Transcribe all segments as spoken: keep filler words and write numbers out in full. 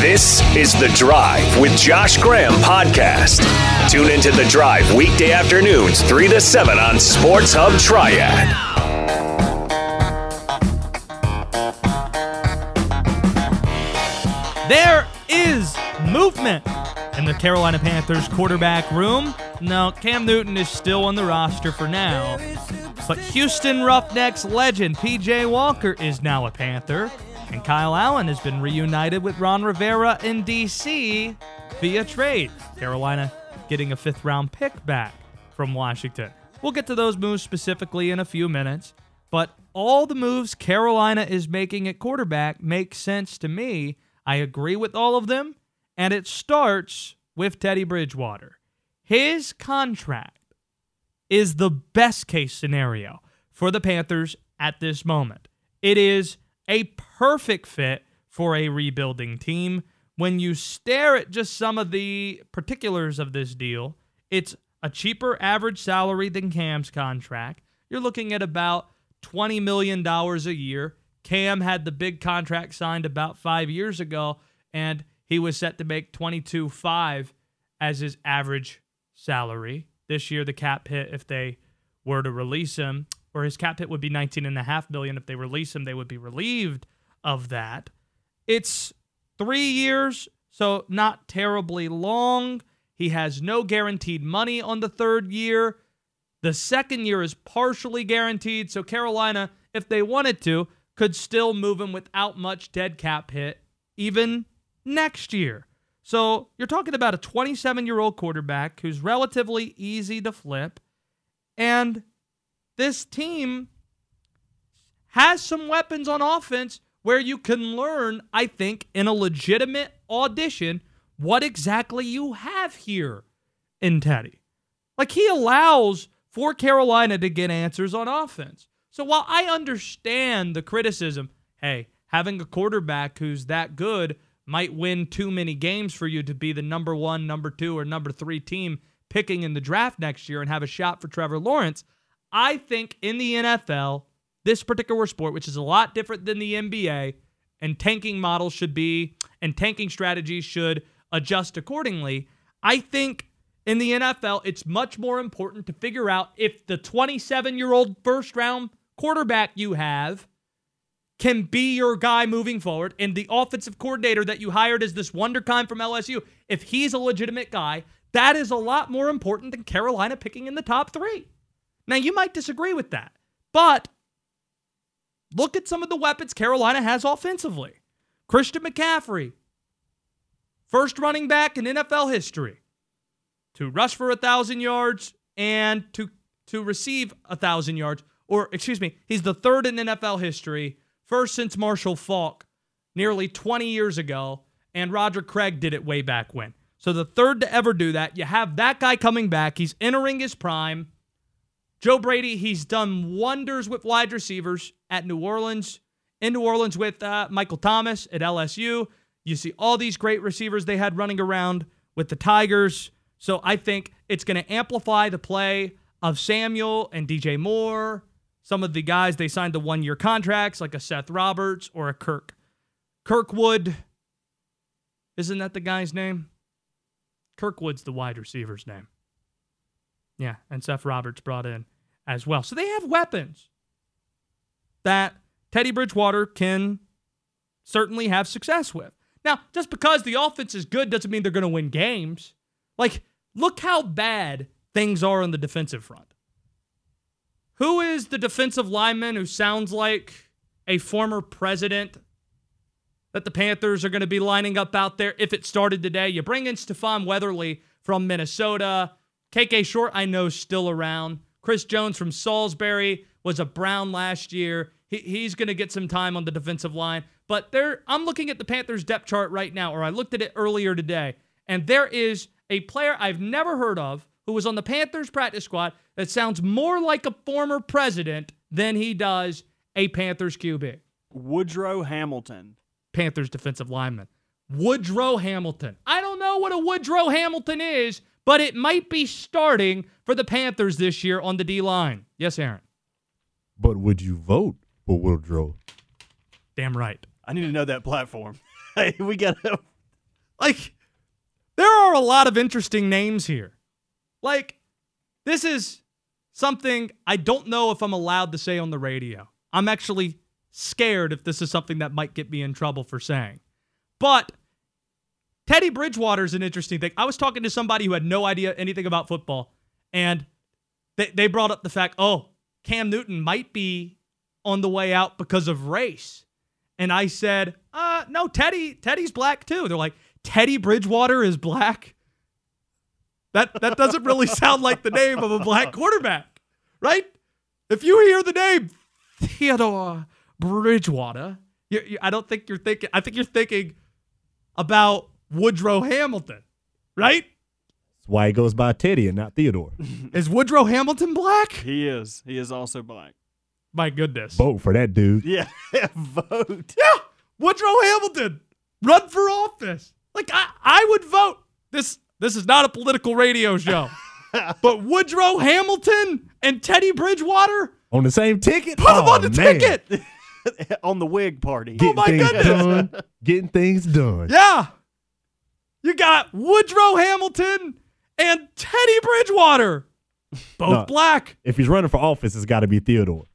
This is The Drive with Josh Graham podcast. Tune into The Drive weekday afternoons three to seven on Sports Hub Triad. There is movement in the Carolina Panthers quarterback room. No, Cam Newton is still on the roster for now. But Houston Roughnecks legend P J Walker is now a Panther. And Kyle Allen has been reunited with Ron Rivera in D C via trade. Carolina getting a fifth-round pick back from Washington. We'll get to those moves specifically in a few minutes. But all the moves Carolina is making at quarterback make sense to me. I agree with all of them, and it starts with Teddy Bridgewater. His contract is the best-case scenario for the Panthers at this moment. It is a perfect fit for a rebuilding team. When you stare at just some of the particulars of this deal, it's a cheaper average salary than Cam's contract. You're looking at about twenty million dollars a year. Cam had the big contract signed about five years ago, and he was set to make twenty-two point five as his average salary. This year, the cap hit, if they were to release him, or his cap hit would be nineteen point five million dollars. If they release him, they would be relieved of that. It's three years, so not terribly long. He has no guaranteed money on the third year. The second year is partially guaranteed, so Carolina, if they wanted to, could still move him without much dead cap hit even next year. So you're talking about a twenty-seven-year-old quarterback who's relatively easy to flip, and this team has some weapons on offense where you can learn, I think, in a legitimate audition, what exactly you have here in Teddy. Like, he allows for Carolina to get answers on offense. So while I understand the criticism, hey, having a quarterback who's that good might win too many games for you to be the number one, number two, or number three team picking in the draft next year and have a shot for Trevor Lawrence, I think in the N F L, this particular sport, which is a lot different than the N B A, and tanking models should be, and tanking strategies should adjust accordingly, I think in the N F L, it's much more important to figure out if the twenty-seven-year-old first-round quarterback you have can be your guy moving forward, and the offensive coordinator that you hired is this wonderkind from L S U. If he's a legitimate guy, that is a lot more important than Carolina picking in the top three. Now, you might disagree with that, but look at some of the weapons Carolina has offensively. Christian McCaffrey, first running back in N F L history to rush for one thousand yards and to, to receive one thousand yards. Or, excuse me, he's the third in N F L history, first since Marshall Faulk nearly twenty years ago, and Roger Craig did it way back when. So the third to ever do that. You have that guy coming back. He's entering his prime. Joe Brady, he's done wonders with wide receivers at New Orleans, in New Orleans with uh, Michael Thomas at L S U. You see all these great receivers they had running around with the Tigers. So I think it's going to amplify the play of Samuel and D J Moore. Some of the guys they signed to one-year contracts, like a Seth Roberts or a Kirk. Kirkwood. Isn't that the guy's name? Kirkwood's the wide receiver's name. Yeah, and Seth Roberts brought in as well. So they have weapons that Teddy Bridgewater can certainly have success with. Now, just because the offense is good doesn't mean they're going to win games. Like, look how bad things are on the defensive front. Who is the defensive lineman who sounds like a former president that the Panthers are going to be lining up out there if it started today? You bring in Stephon Weatherly from Minnesota. K K Short, I know, still around. Chris Jones from Salisbury was a Brown last year. He, he's going to get some time on the defensive line. But there, I'm looking at the Panthers' depth chart right now, or I looked at it earlier today, and there is a player I've never heard of who was on the Panthers' practice squad that sounds more like a former president than he does a Panthers Q B. Woodrow Hamilton. Panthers defensive lineman. Woodrow Hamilton. I don't know what a Woodrow Hamilton is, but it might be starting for the Panthers this year on the D-line. Yes, Aaron? But would you vote for Woodrow? Damn right. I need to know that platform. Hey, we got to Like, there are a lot of interesting names here. Like, this is something I don't know if I'm allowed to say on the radio. I'm actually scared if this is something that might get me in trouble for saying. But Teddy Bridgewater is an interesting thing. I was talking to somebody who had no idea anything about football, and they, they brought up the fact, oh, Cam Newton might be on the way out because of race. And I said, uh, no, Teddy, Teddy's black too. They're like, Teddy Bridgewater is black? That that doesn't really sound like the name of a black quarterback, right? If you hear the name Theodore Bridgewater, you, you, I don't think you're thinking, I think you're thinking about Woodrow Hamilton, right? That's why he goes by Teddy and not Theodore. Is Woodrow Hamilton black? He is. He is also black. My goodness. Vote for that dude. Yeah. Vote. Yeah. Woodrow Hamilton. Run for office. Like, I, I would vote. This this is not a political radio show. But Woodrow Hamilton and Teddy Bridgewater? On the same ticket? Put oh, them on the man. ticket. On the Whig party. Getting oh, my goodness. Done. Getting things done. Yeah. You got Woodrow Hamilton and Teddy Bridgewater. Both no, black. If he's running for office, it's got to be Theodore.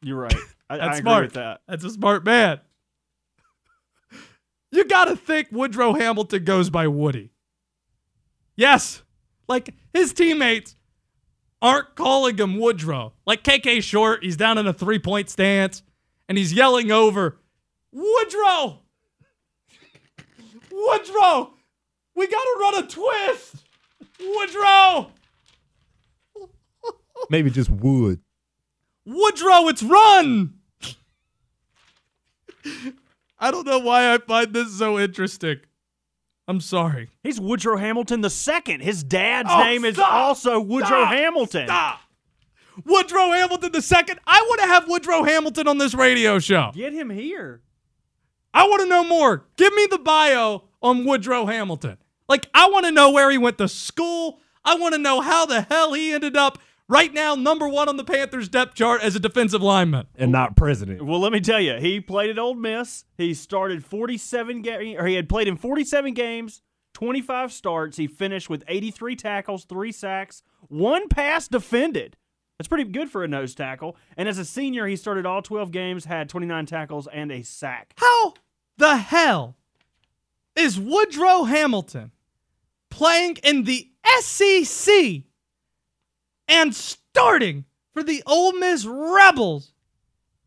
You're right. I, That's I agree smart. with that. That's a smart man. You got to think Woodrow Hamilton goes by Woody. Yes. Like, his teammates aren't calling him Woodrow. Like, K K Short, he's down in a three-point stance, and he's yelling over, Woodrow! Woodrow! We got to run a twist! Woodrow! Maybe just Wood. Woodrow, it's run! I don't know why I find this so interesting. I'm sorry. He's Woodrow Hamilton the second. His dad's oh, name stop, is also Woodrow stop, Hamilton. Stop. Woodrow Hamilton the second. I want to have Woodrow Hamilton on this radio show. Get him here. I want to know more. Give me the bio on Woodrow Hamilton. Like, I want to know where he went to school. I want to know how the hell he ended up right now, number one on the Panthers depth chart as a defensive lineman. And not president. Well, let me tell you, he played at Ole Miss. He started forty-seven games, or he had played in forty-seven games, twenty-five starts. He finished with eighty-three tackles, three sacks, one pass defended. That's pretty good for a nose tackle. And as a senior, he started all twelve games, had twenty-nine tackles, and a sack. How the hell is Woodrow Hamilton playing in the S E C and starting for the Ole Miss Rebels?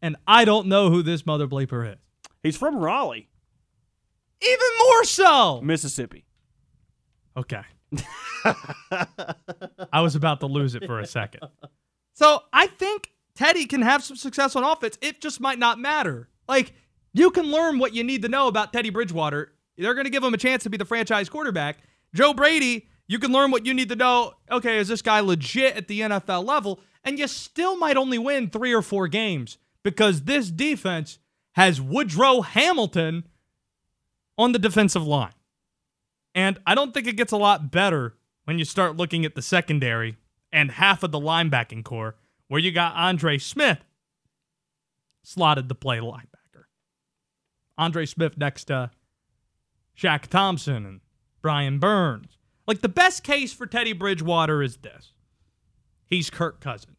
And I don't know who this mother bleeper is. He's from Raleigh. Even more so. Mississippi. Okay. I was about to lose it for a second. So I think Teddy can have some success on offense. It just might not matter. Like, you can learn what you need to know about Teddy Bridgewater. They're going to give him a chance to be the franchise quarterback. Joe Brady... You can learn what you need to know. Okay, is this guy legit at the N F L level? And you still might only win three or four games because this defense has Woodrow Hamilton on the defensive line. And I don't think it gets a lot better when you start looking at the secondary and half of the linebacking core, where you got Andre Smith slotted to play linebacker. Andre Smith next to Shaq Thompson and Brian Burns. Like, the best case for Teddy Bridgewater is this. He's Kirk Cousins.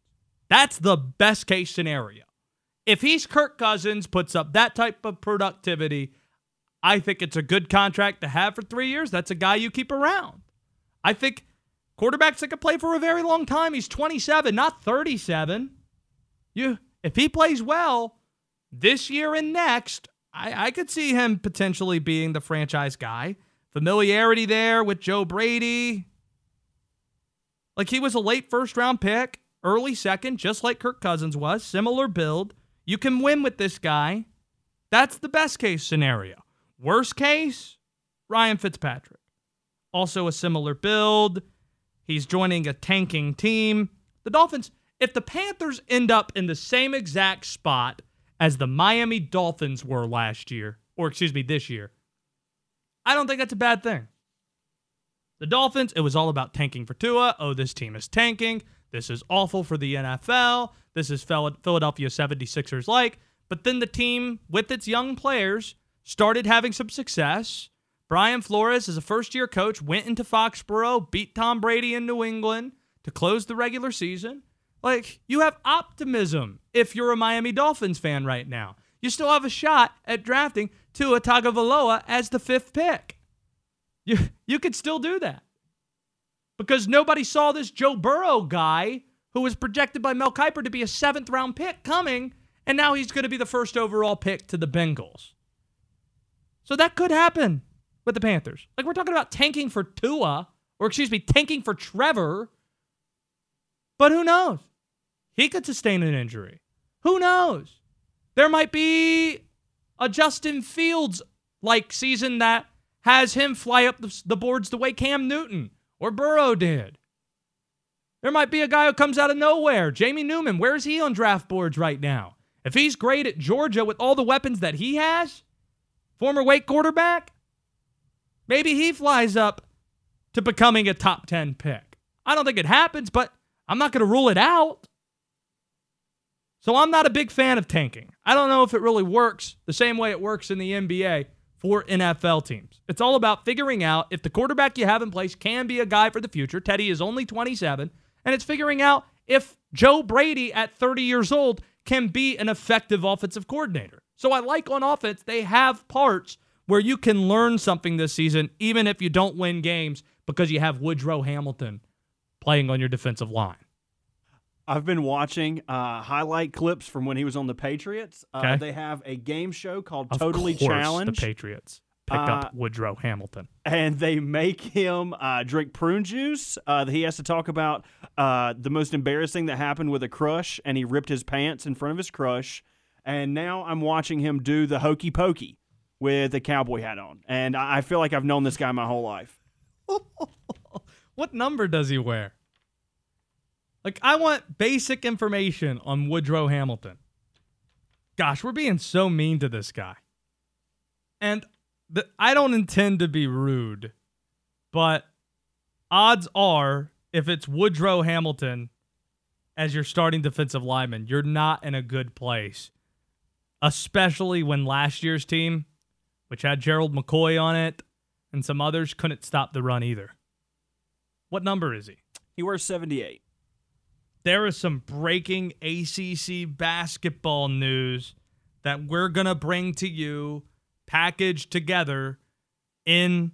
That's the best case scenario. If he's Kirk Cousins, puts up that type of productivity, I think it's a good contract to have for three years. That's a guy you keep around. I think quarterbacks that could play for a very long time, he's twenty-seven, not thirty-seven. You, if he plays well this year and next, I, I could see him potentially being the franchise guy. Familiarity there with Joe Brady. Like, he was a late first-round pick, early second, just like Kirk Cousins was. Similar build. You can win with this guy. That's the best-case scenario. Worst case, Ryan Fitzpatrick. Also a similar build. He's joining a tanking team. The Dolphins, if the Panthers end up in the same exact spot as the Miami Dolphins were last year, or excuse me, this year, I don't think that's a bad thing. The Dolphins, it was all about tanking for Tua. Oh, this team is tanking. This is awful for the N F L. This is Philadelphia 76ers-like. But then the team, with its young players, started having some success. Brian Flores is a first-year coach, went into Foxborough, beat Tom Brady in New England to close the regular season. Like, you have optimism if you're a Miami Dolphins fan right now. You still have a shot at drafting Tua Tagovailoa as the fifth pick. You, you could still do that. Because nobody saw this Joe Burrow guy who was projected by Mel Kiper to be a seventh-round pick coming, and now he's going to be the first overall pick to the Bengals. So that could happen with the Panthers. Like, we're talking about tanking for Tua, or excuse me, tanking for Trevor, but who knows? He could sustain an injury. Who knows? There might be a Justin Fields-like season that has him fly up the boards the way Cam Newton or Burrow did. There might be a guy who comes out of nowhere. Jamie Newman, where is he on draft boards right now? If he's great at Georgia with all the weapons that he has, former Wake quarterback, maybe he flies up to becoming a top ten pick. I don't think it happens, but I'm not going to rule it out. So I'm not a big fan of tanking. I don't know if it really works the same way it works in the N B A for N F L teams. It's all about figuring out if the quarterback you have in place can be a guy for the future. Teddy is only twenty-seven, and it's figuring out if Joe Brady at thirty years old can be an effective offensive coordinator. So I like on offense, they have parts where you can learn something this season, even if you don't win games, because you have Woodrow Hamilton playing on your defensive line. I've been watching uh, highlight clips from when he was on the Patriots. Uh, okay. They have a game show called of Totally Challenged. Of course the Patriots picked uh, up Woodrow Hamilton. And they make him uh, drink prune juice. Uh, he has to talk about uh, the most embarrassing that happened with a crush, and he ripped his pants in front of his crush. And now I'm watching him do the hokey pokey with a cowboy hat on. And I feel like I've known this guy my whole life. What number does he wear? Like, I want basic information on Woodrow Hamilton. Gosh, we're being so mean to this guy. And the, I don't intend to be rude, but odds are, if it's Woodrow Hamilton as your starting defensive lineman, you're not in a good place. Especially when last year's team, which had Gerald McCoy on it, and some others, couldn't stop the run either. What number is he? He wears seventy-eight. There is some breaking A C C basketball news that we're going to bring to you, packaged together in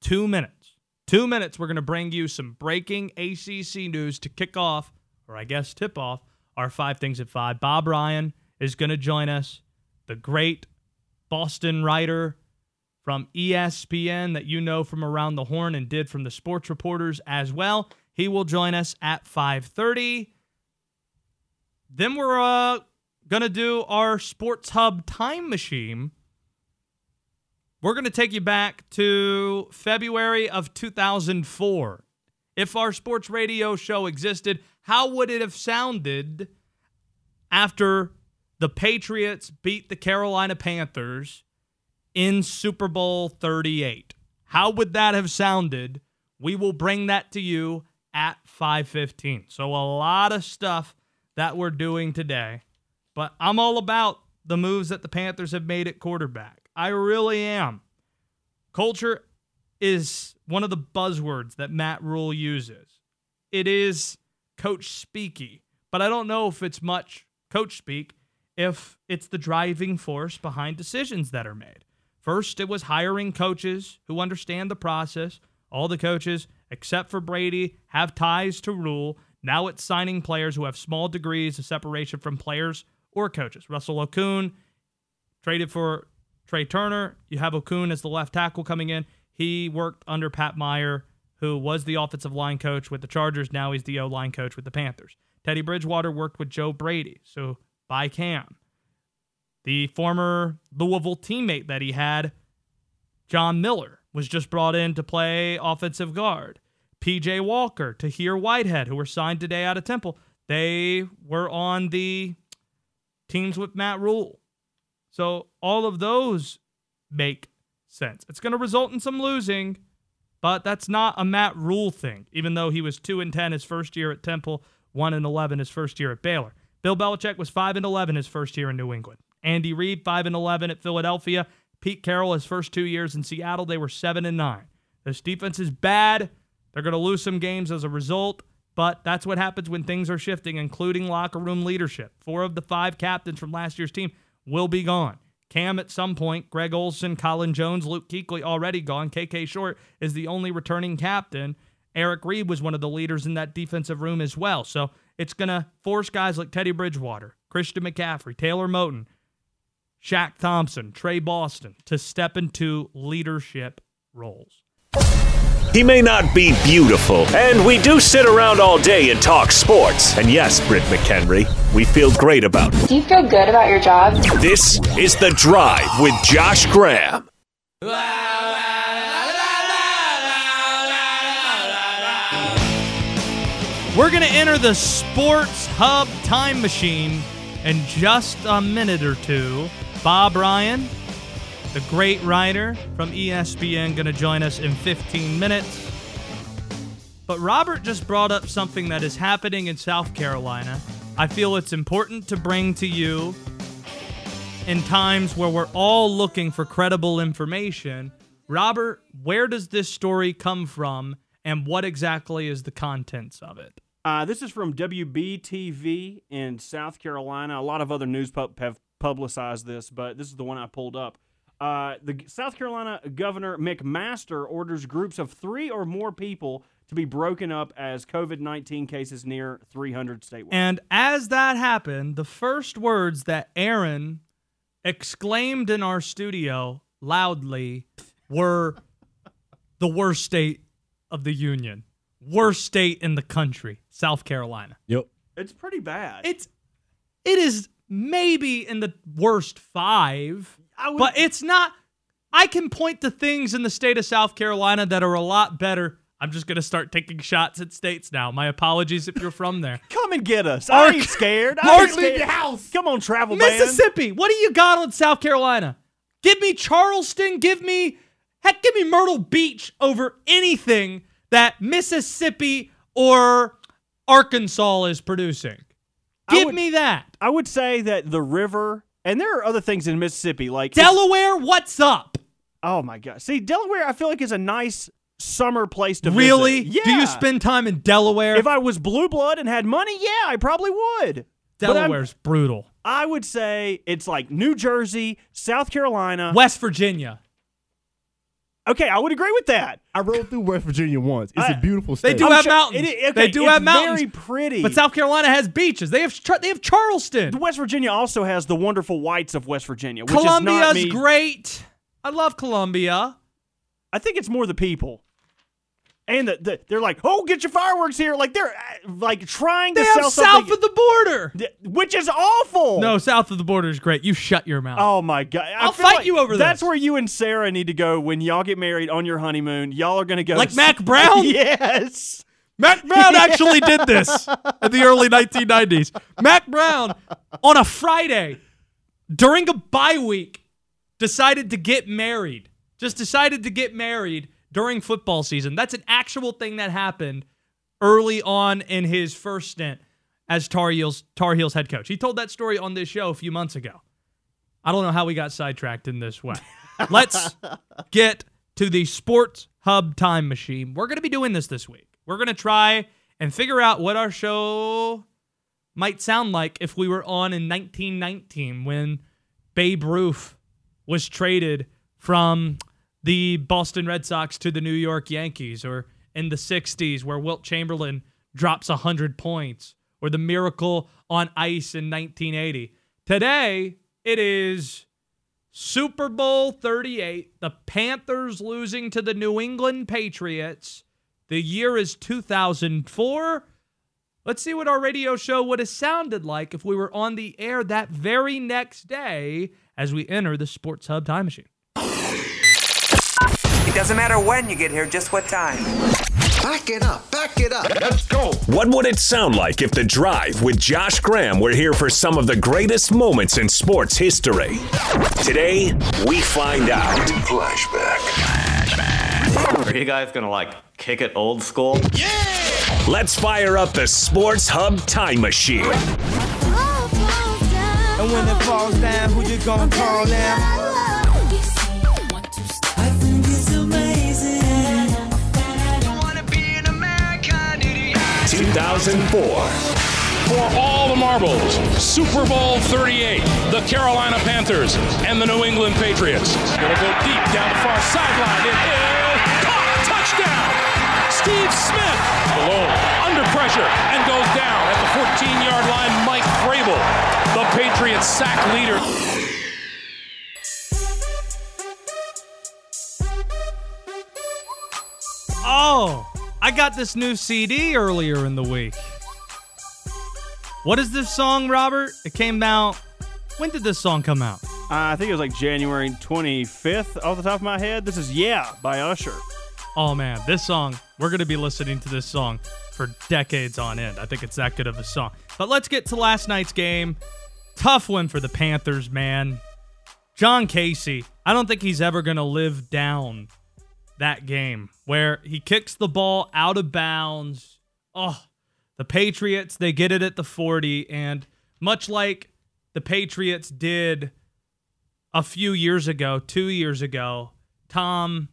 two minutes. Two minutes, we're going to bring you some breaking A C C news to kick off, or I guess tip off, our Five Things at Five. Bob Ryan is going to join us, the great Boston writer from E S P N that you know from Around the Horn and did from the Sports Reporters as well. He will join us at five thirty. Then we're uh, going to do our Sports Hub time machine. We're going to take you back to February of two thousand four. If our sports radio show existed, how would it have sounded after the Patriots beat the Carolina Panthers in Super Bowl thirty-eight. How would that have sounded? We will bring that to you at five fifteen. So a lot of stuff that we're doing today. But I'm all about the moves that the Panthers have made at quarterback. I really am. Culture is one of the buzzwords that Matt Rhule uses. It is coach speaky. But I don't know if it's much coach speak if it's the driving force behind decisions that are made. First, it was hiring coaches who understand the process. All the coaches, except for Brady, have ties to Rhule. Now it's signing players who have small degrees of separation from players or coaches. Russell Okung traded for Trey Turner. You have Okung as the left tackle coming in. He worked under Pat Meyer, who was the offensive line coach with the Chargers. Now he's the O-line coach with the Panthers. Teddy Bridgewater worked with Joe Brady, so by Cam. The former Louisville teammate that he had, John Miller, was just brought in to play offensive guard. P J Walker, Tahir Whitehead, who were signed today out of Temple, they were on the teams with Matt Rhule. So all of those make sense. It's going to result in some losing, but that's not a Matt Rhule thing, even though he was two and ten his first year at Temple, one and eleven his first year at Baylor. Bill Belichick was five and eleven his first year in New England. Andy Reid, five and eleven at Philadelphia. Pete Carroll, his first two years in Seattle, they were seven and nine. This defense is bad. They're going to lose some games as a result, but that's what happens when things are shifting, including locker room leadership. Four of the five captains from last year's team will be gone. Cam at some point, Greg Olson, Colin Jones, Luke Kuechly already gone. K K Short is the only returning captain. Eric Reed was one of the leaders in that defensive room as well. So it's going to force guys like Teddy Bridgewater, Christian McCaffrey, Taylor Moton, Shaq Thompson, Trey Boston to step into leadership roles. He may not be beautiful, and we do sit around all day and talk sports. And yes, Britt McHenry, we feel great about it. Do you feel good about your job? This is The Drive with Josh Graham. We're going to enter the Sports Hub time machine in just a minute or two. Bob Ryan, the great writer from E S P N, going to join us in fifteen minutes. But Robert just brought up something that is happening in South Carolina. I feel it's important to bring to you in times where we're all looking for credible information. Robert, where does this story come from, and what exactly is the contents of it? Uh, this is from W B T V in South Carolina. A lot of other news pub- have publicized this, but this is the one I pulled up. Uh, the South Carolina Governor McMaster orders groups of three or more people to be broken up as covid nineteen cases near three hundred statewide. And as that happened, the first words that Aaron exclaimed in our studio loudly were the worst state of the union, worst state in the country, South Carolina. Yep. It's pretty bad. It's, it is maybe in the worst five. Would, but it's not, I can point to things in the state of South Carolina that are a lot better. I'm just going to start taking shots at states now. My apologies if you're from there. Come and get us. Our, I ain't scared. I ain't leave your house. Come on, travel Mississippi, ban. Mississippi, what do you got on South Carolina? Give me Charleston. Give me, heck, give me Myrtle Beach over anything that Mississippi or Arkansas is producing. Give would, me that. I would say that the river... And there are other things in Mississippi, like... Delaware, what's up? Oh, my God. See, Delaware, I feel like, is a nice summer place to really? visit. Really? Yeah. Do you spend time in Delaware? If I was blue blood and had money, yeah, I probably would. Delaware's brutal. I would say it's like New Jersey, South Carolina... West Virginia. Okay, I would agree with that. I rode through West Virginia once. It's I, a beautiful state. They do I'm have sure, mountains. It, okay, they do have mountains. It's very pretty. But South Carolina has beaches. They have they have Charleston. West Virginia also has the wonderful whites of West Virginia, which Columbia's is not me. Great. I love Columbia. I think it's more the people. And the, the, they're like, oh, get your fireworks here. Like, they're like trying they to sell something. They have south of the border. Th- which is awful. No, south of the border is great. You shut your mouth. Oh, my God. I I'll fight like you over that's this. That's where you and Sarah need to go when y'all get married on your honeymoon. Y'all are going to go. Like to Mac s- Brown? Yes. Mac Brown actually did this in the early nineteen nineties. Mac Brown, on a Friday, during a bye week, decided to get married. Just decided to get married. During football season. That's an actual thing that happened early on in his first stint as Tar Heels, Tar Heels head coach. He told that story on this show a few months ago. I don't know how we got sidetracked in this way. Let's get to the Sports Hub time machine. We're going to be doing this this week. We're going to try and figure out what our show might sound like if we were on in nineteen nineteen when Babe Ruth was traded from... the Boston Red Sox to the New York Yankees, or in the sixties where Wilt Chamberlain drops one hundred points, or the Miracle on Ice in nineteen eighty. Today, it is Super Bowl thirty-eight, the Panthers losing to the New England Patriots. The year is two thousand four. Let's see what our radio show would have sounded like if we were on the air that very next day as we enter the Sports Hub time machine. It doesn't matter when you get here, just what time. Back it up, back it up. Let's go. What would it sound like if The Drive with Josh Graham were here for some of the greatest moments in sports history? Today, we find out. Flashback. Flashback. Are you guys going to, like, kick it old school? Yeah! Let's fire up the Sports Hub time machine. Oh, and when it falls down, who you going to call now? two thousand four. For all the marbles, Super Bowl thirty-eight, the Carolina Panthers and the New England Patriots. It'll go deep down the far sideline. It is caught. Touchdown. Steve Smith below, under pressure, and goes down at the fourteen-yard line. Mike Vrabel, the Patriots sack leader. Oh, I got this new C D earlier in the week. What is this song, Robert? It came out... When did this song come out? Uh, I think it was like January twenty-fifth off the top of my head. This is Yeah by Usher. Oh, man. This song, we're going to be listening to this song for decades on end. I think it's that good of a song. But let's get to last night's game. Tough one for the Panthers, man. John Kasay, I don't think he's ever going to live down that game where he kicks the ball out of bounds. Oh, the Patriots, they get it at the forty, and much like the Patriots did a few years ago, two years ago, Tom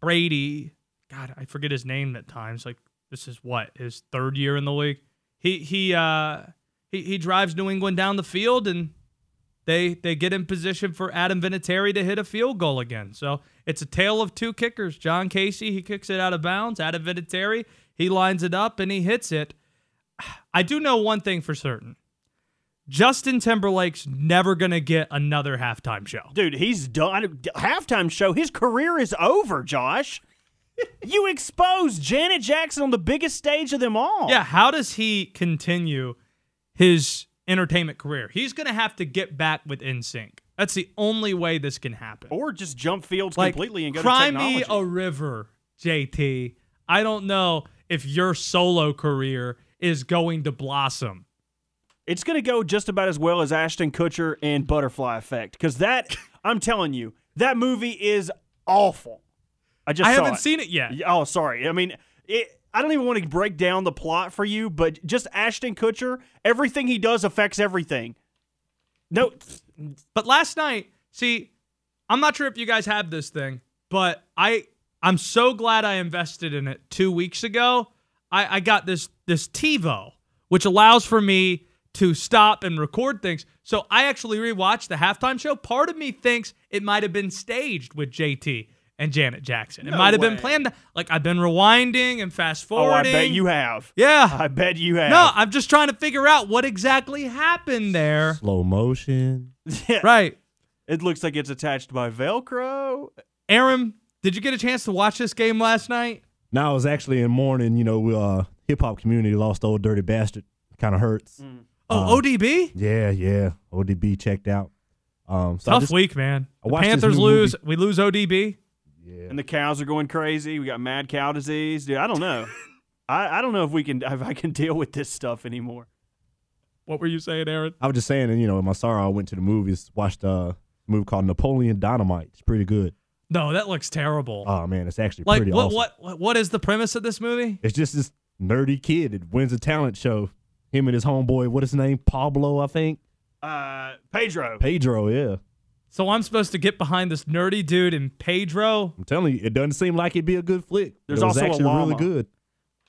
Brady, God, I forget his name at times. Like, this is what, his third year in the league? He he uh, he he drives New England down the field, and they they get in position for Adam Vinatieri to hit a field goal again. So it's a tale of two kickers. John Kasay, he kicks it out of bounds. Adam Vinatieri, he lines it up, and he hits it. I do know one thing for certain. Justin Timberlake's never going to get another halftime show. Dude, he's done. Halftime show, his career is over, Josh. You exposed Janet Jackson on the biggest stage of them all. Yeah, how does he continue his entertainment career? He's going to have to get back with N Sync. That's the only way this can happen. Or just jump fields like, completely and go to technology. Cry me a river, J T. I don't know if your solo career is going to blossom. It's going to go just about as well as Ashton Kutcher and Butterfly Effect, because that, I'm telling you, that movie is awful. I just I saw haven't it. seen it yet. Oh, sorry. I mean, it, I don't even want to break down the plot for you, but just Ashton Kutcher, everything he does affects everything. No, but last night, see, I'm not sure if you guys have this thing, but I, I'm so glad I invested in it two weeks ago. I, I got this this TiVo, which allows for me to stop and record things. So I actually rewatched the halftime show. Part of me thinks it might have been staged with J T and Janet Jackson. It no might have been planned. Like, I've been rewinding and fast-forwarding. Oh, I bet you have. Yeah. I bet you have. No, I'm just trying to figure out what exactly happened there. Slow motion. Right. It looks like it's attached by Velcro. Aaron, did you get a chance to watch this game last night? No, I was actually in mourning. You know, we, uh, hip-hop community lost Old Dirty Bastard. Kind of hurts. Mm. Oh, uh, O D B? Yeah, yeah. O D B checked out. Um, so Tough just, week, man. The Panthers lose. Movie. We lose O D B. Yeah. And the cows are going crazy. We got mad cow disease. Dude, I don't know. I, I don't know if we can if I can deal with this stuff anymore. What were you saying, Aaron? I was just saying, you know, in my sorrow, I went to the movies, watched a movie called Napoleon Dynamite. It's pretty good. No, that looks terrible. Oh, man, it's actually like, pretty what, awesome. What, what, what is the premise of this movie? It's just this nerdy kid that wins a talent show. Him and his homeboy, what is his name? Pablo, I think? Uh, Pedro. Pedro, yeah. So I'm supposed to get behind this nerdy dude and Pedro? I'm telling you, it doesn't seem like it'd be a good flick. There's also actually a llama. Really good.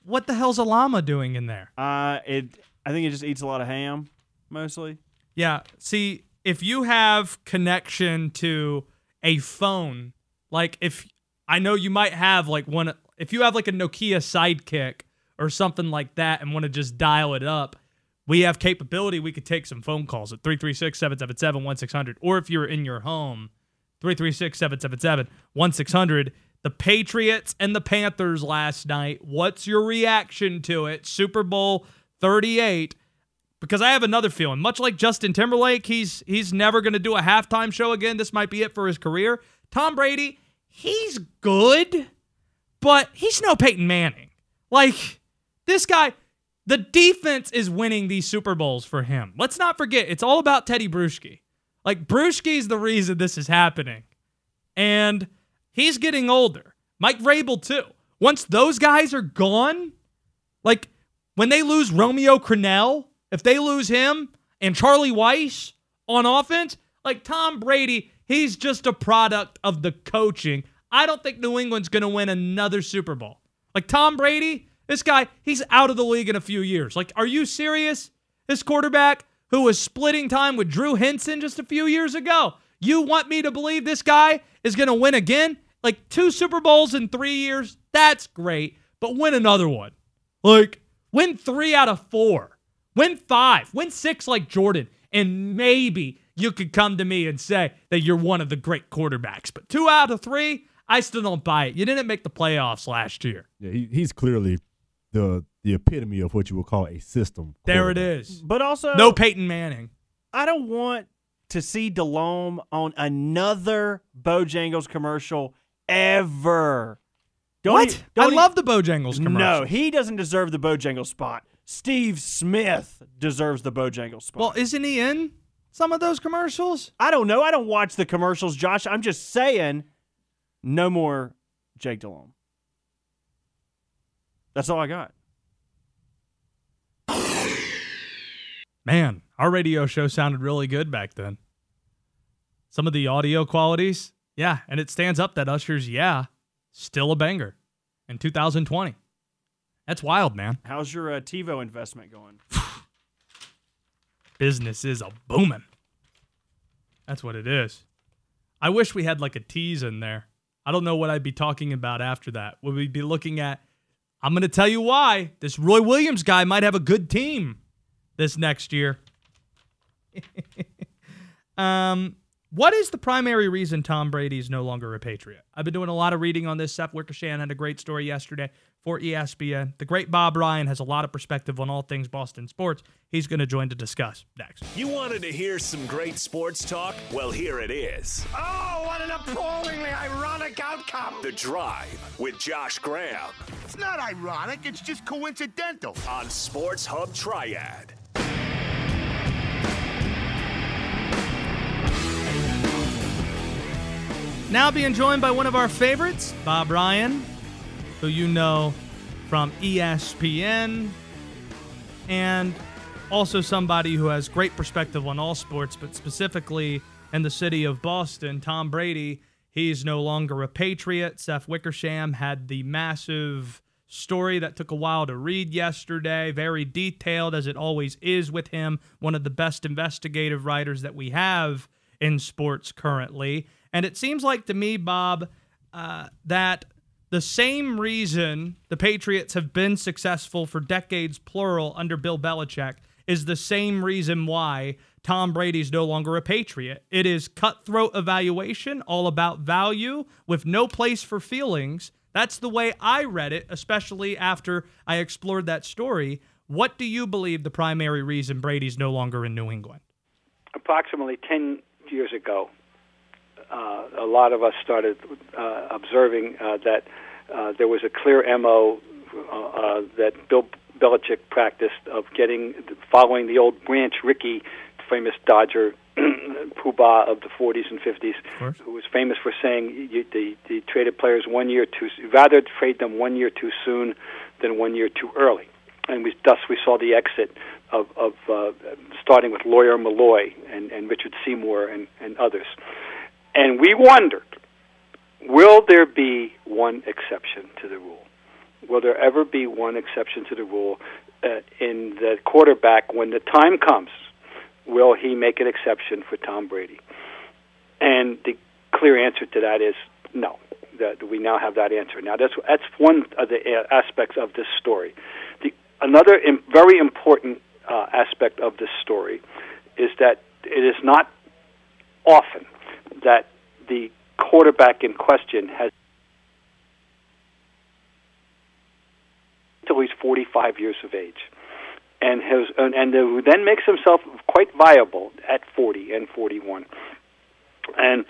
What the hell's a llama doing in there? Uh, it. I think it just eats a lot of ham, mostly. Yeah, see, if you have connection to a phone... Like, if I know you might have like one, if you have like a Nokia Sidekick or something like that and want to just dial it up, we have capability. We could take some phone calls at three three six, seven seven seven, one six zero zero. Or if you're in your home, three three six, seven seven seven, one six zero zero. The Patriots and the Panthers last night. What's your reaction to it? Super Bowl thirty-eight. Because I have another feeling. Much like Justin Timberlake, he's he's never going to do a halftime show again. This might be it for his career. Tom Brady, he's good, but he's no Peyton Manning. Like, this guy, the defense is winning these Super Bowls for him. Let's not forget, it's all about Teddy Bruschi. Like, Bruschi's the reason this is happening. And he's getting older. Mike Vrabel, too. Once those guys are gone, like, when they lose Romeo Crennel, if they lose him and Charlie Weiss on offense, like, Tom Brady... He's just a product of the coaching. I don't think New England's going to win another Super Bowl. Like, Tom Brady This guy, he's out of the league in a few years. Like, are you serious? This quarterback who was splitting time with Drew Henson just a few years ago. You want me to believe this guy is going to win again? Like, two Super Bowls in three years? That's great, but win another one. Like, win three out of four. Win five. Win six like Jordan. And maybe you could come to me and say that you're one of the great quarterbacks. But two out of three, I still don't buy it. You didn't make the playoffs last year. Yeah, he, he's clearly the the epitome of what you would call a system. There it is. But also, no Peyton Manning. I don't want to see DeLome on another Bojangles commercial ever. Don't what? He, don't I he, love the Bojangles commercial. No, he doesn't deserve the Bojangles spot. Steve Smith deserves the Bojangles spot. Well, isn't he in some of those commercials? I don't know. I don't watch the commercials, Josh. I'm just saying, no more Jake DeLome. That's all I got. Man, our radio show sounded really good back then. Some of the audio qualities, yeah, and it stands up that Usher's Yeah still a banger in two thousand twenty. That's wild, man. How's your uh, TiVo investment going? Business is a booming. That's what it is. I wish we had like a tease in there. I don't know what I'd be talking about after that. Would we be looking at, I'm going to tell you why, this Roy Williams guy might have a good team this next year. um, what is the primary reason Tom Brady is no longer a Patriot? I've been doing a lot of reading on this. Seth Wickersham had a great story yesterday for E S P N. The great Bob Ryan has a lot of perspective on all things Boston sports. He's going to join to discuss next. You wanted to hear some great sports talk? Well, here it is. Oh, what an appallingly ironic outcome. The Drive with Josh Graham. It's not ironic. It's just coincidental. On Sports Hub Triad. Now being joined by one of our favorites, Bob Ryan, who you know from E S P N, and also somebody who has great perspective on all sports, but specifically in the city of Boston, Tom Brady. He's no longer a Patriot. Seth Wickersham had the massive story that took a while to read yesterday, very detailed, as it always is with him, one of the best investigative writers that we have in sports currently. And it seems like to me, Bob, uh, that the same reason the Patriots have been successful for decades, plural, under Bill Belichick, is the same reason why Tom Brady's no longer a Patriot. It is cutthroat evaluation, all about value, with no place for feelings. That's the way I read it, especially after I explored that story. What do you believe the primary reason Brady's no longer in New England? Approximately ten years ago, Uh, a lot of us started uh, observing uh, that uh, there was a clear M O uh, uh, that Bill Belichick practiced of getting, following the old Branch Rickey, famous Dodger poobah of the forties and fifties, who was famous for saying you, they, they traded players one year too, rather trade them one year too soon than one year too early. And we, thus we saw the exit of, of uh, starting with Lawyer Malloy and, and Richard Seymour and, and others. And we wondered, will there be one exception to the rule? Will there ever be one exception to the rule uh, in the quarterback? When the time comes, will he make an exception for Tom Brady? And the clear answer to that is no. That we now have that answer. Now, that's that's one of the aspects of this story. The another im- very important uh, aspect of this story is that it is not often that the quarterback in question has until he's forty-five years of age, and has and, and who then makes himself quite viable at forty and forty-one, and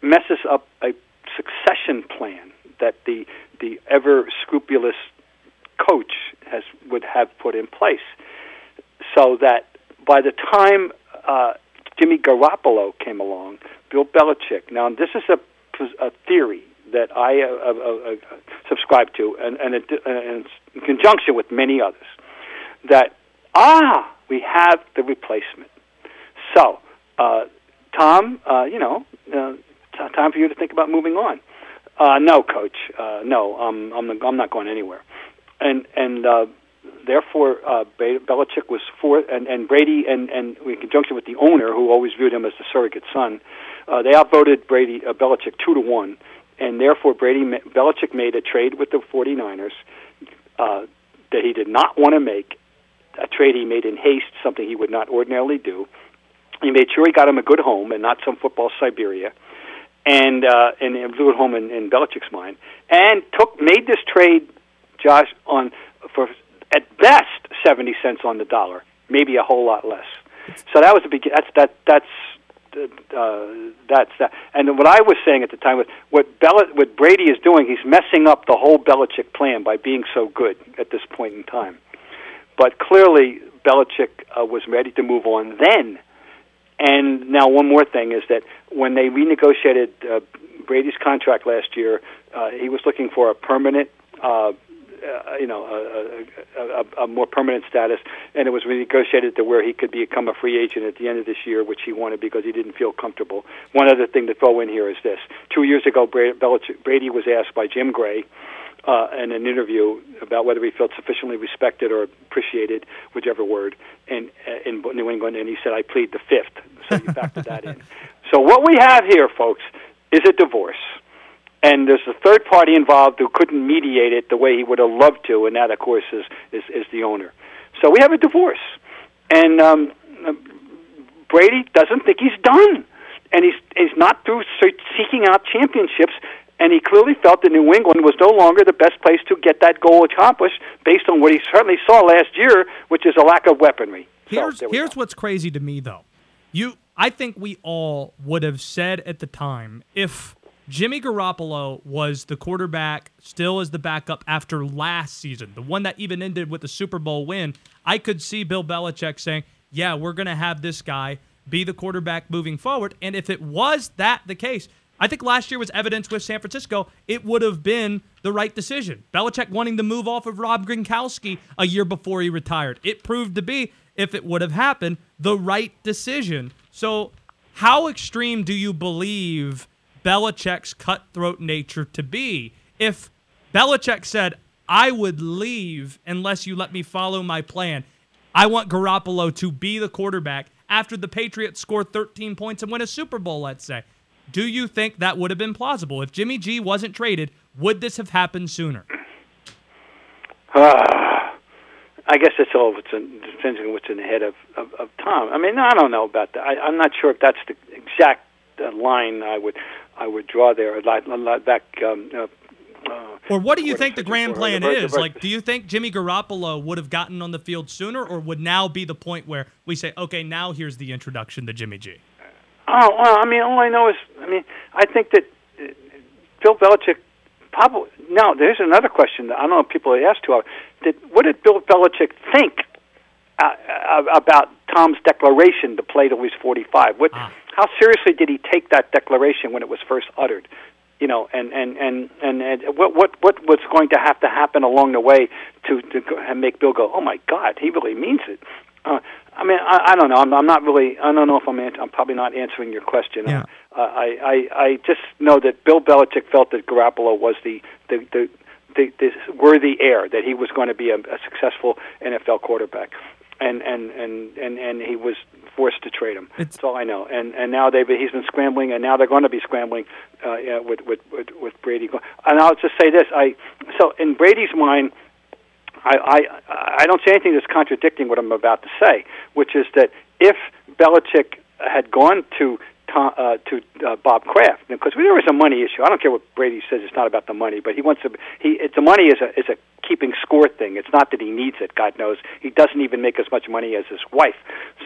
messes up a succession plan that the the ever scrupulous coach has would have put in place, so that by the time uh, Jimmy Garoppolo came along, Bill Belichick. Now, this is a, a theory that I uh, uh, uh, subscribe to, and, and it, uh, in conjunction with many others, that, ah, we have the replacement. So, uh, Tom, uh, you know, uh, t- time for you to think about moving on. Uh, no, Coach, uh, no, um, I'm, I'm not going anywhere. and and uh, therefore uh, Belichick was fourth, and, and Brady, and, and in conjunction with the owner, who always viewed him as the surrogate son, uh, they outvoted Brady uh, Belichick two to one, and therefore Brady Belichick made a trade with the 49ers uh, that he did not want to make, a trade he made in haste, something he would not ordinarily do. He made sure he got him a good home and not some football Siberia, and uh, and a good home in, in Belichick's mind, and took made this trade, Josh, on for at best seventy cents on the dollar, maybe a whole lot less. So that was the beginning. That's that. That's uh, that's that. And what I was saying at the time was what Bel- what Brady is doing. He's messing up the whole Belichick plan by being so good at this point in time. But clearly, Belichick uh, was ready to move on then. And now one more thing is that when they renegotiated uh, Brady's contract last year, uh, he was looking for a permanent, uh, uh, you know, a, a, a more permanent status, and it was renegotiated to where he could become a free agent at the end of this year, which he wanted because he didn't feel comfortable. One other thing to throw in here is this. Two years ago, Brady, Belichick, Brady was asked by Jim Gray Uh, in an interview about whether he felt sufficiently respected or appreciated, whichever word, in, in New England, and he said, I plead the fifth. So you factored that in. So what we have here, folks, is a divorce. And there's a third party involved who couldn't mediate it the way he would have loved to, and that, of course, is, is, is the owner. So we have a divorce. And um, Brady doesn't think he's done. And he's, he's not through seeking out championships. And he clearly felt that New England was no longer the best place to get that goal accomplished based on what he certainly saw last year, which is a lack of weaponry. Here's, so, here's what's crazy to me, though. You, I think we all would have said at the time, if Jimmy Garoppolo was the quarterback, still as the backup after last season, the one that even ended with the Super Bowl win, I could see Bill Belichick saying, yeah, we're going to have this guy be the quarterback moving forward. And if it was that the case, I think last year was evidence with San Francisco, it would have been the right decision. Belichick wanting to move off of Rob Gronkowski a year before he retired. It proved to be, if it would have happened, the right decision. So how extreme do you believe Belichick's cutthroat nature to be? If Belichick said, I would leave unless you let me follow my plan, I want Garoppolo to be the quarterback after the Patriots score thirteen points and win a Super Bowl, let's say. Do you think that would have been plausible? If Jimmy G wasn't traded, would this have happened sooner? Uh, I guess it's all it's in, depends on what's in the head of, of, of Tom. I mean, I don't know about that. I, I'm not sure if that's the exact line I would I would draw there. Back, um, uh, or what do you think the grand plan is? Like, do you think Jimmy Garoppolo would have gotten on the field sooner, or would now be the point where we say, okay, now here's the introduction to Jimmy G? Oh, well, I mean, all I know is, I mean, I think that uh, Bill Belichick probably, now, there's another question that I don't know if people are asked too often. Did, what did Bill Belichick think uh, about Tom's declaration to play till he was forty-five? What, ah. How seriously did he take that declaration when it was first uttered? You know, and, and, and, and, and what, what, what was going to have to happen along the way to, to go and make Bill go, oh, my God, he really means it. Uh, I mean, I, I don't know. I'm, I'm not really. I don't know if I'm. An, I'm probably not answering your question. Yeah. Uh, I, I, I just know that Bill Belichick felt that Garoppolo was the the the, the, the worthy heir, that he was going to be a, a successful N F L quarterback, and and, and, and and he was forced to trade him. It's, That's all I know. And and now they've he's been scrambling, and now they're going to be scrambling uh, yeah, with, with with with Brady. And I'll just say this. I so in Brady's mind. I, I I don't say anything that's contradicting what I'm about to say, which is that if Belichick had gone to Tom, uh, to uh, Bob Kraft, because there is a money issue. I don't care what Brady says; it's not about the money, but he wants to. He it, the money is a is a keeping score thing. It's not that he needs it. God knows he doesn't even make as much money as his wife,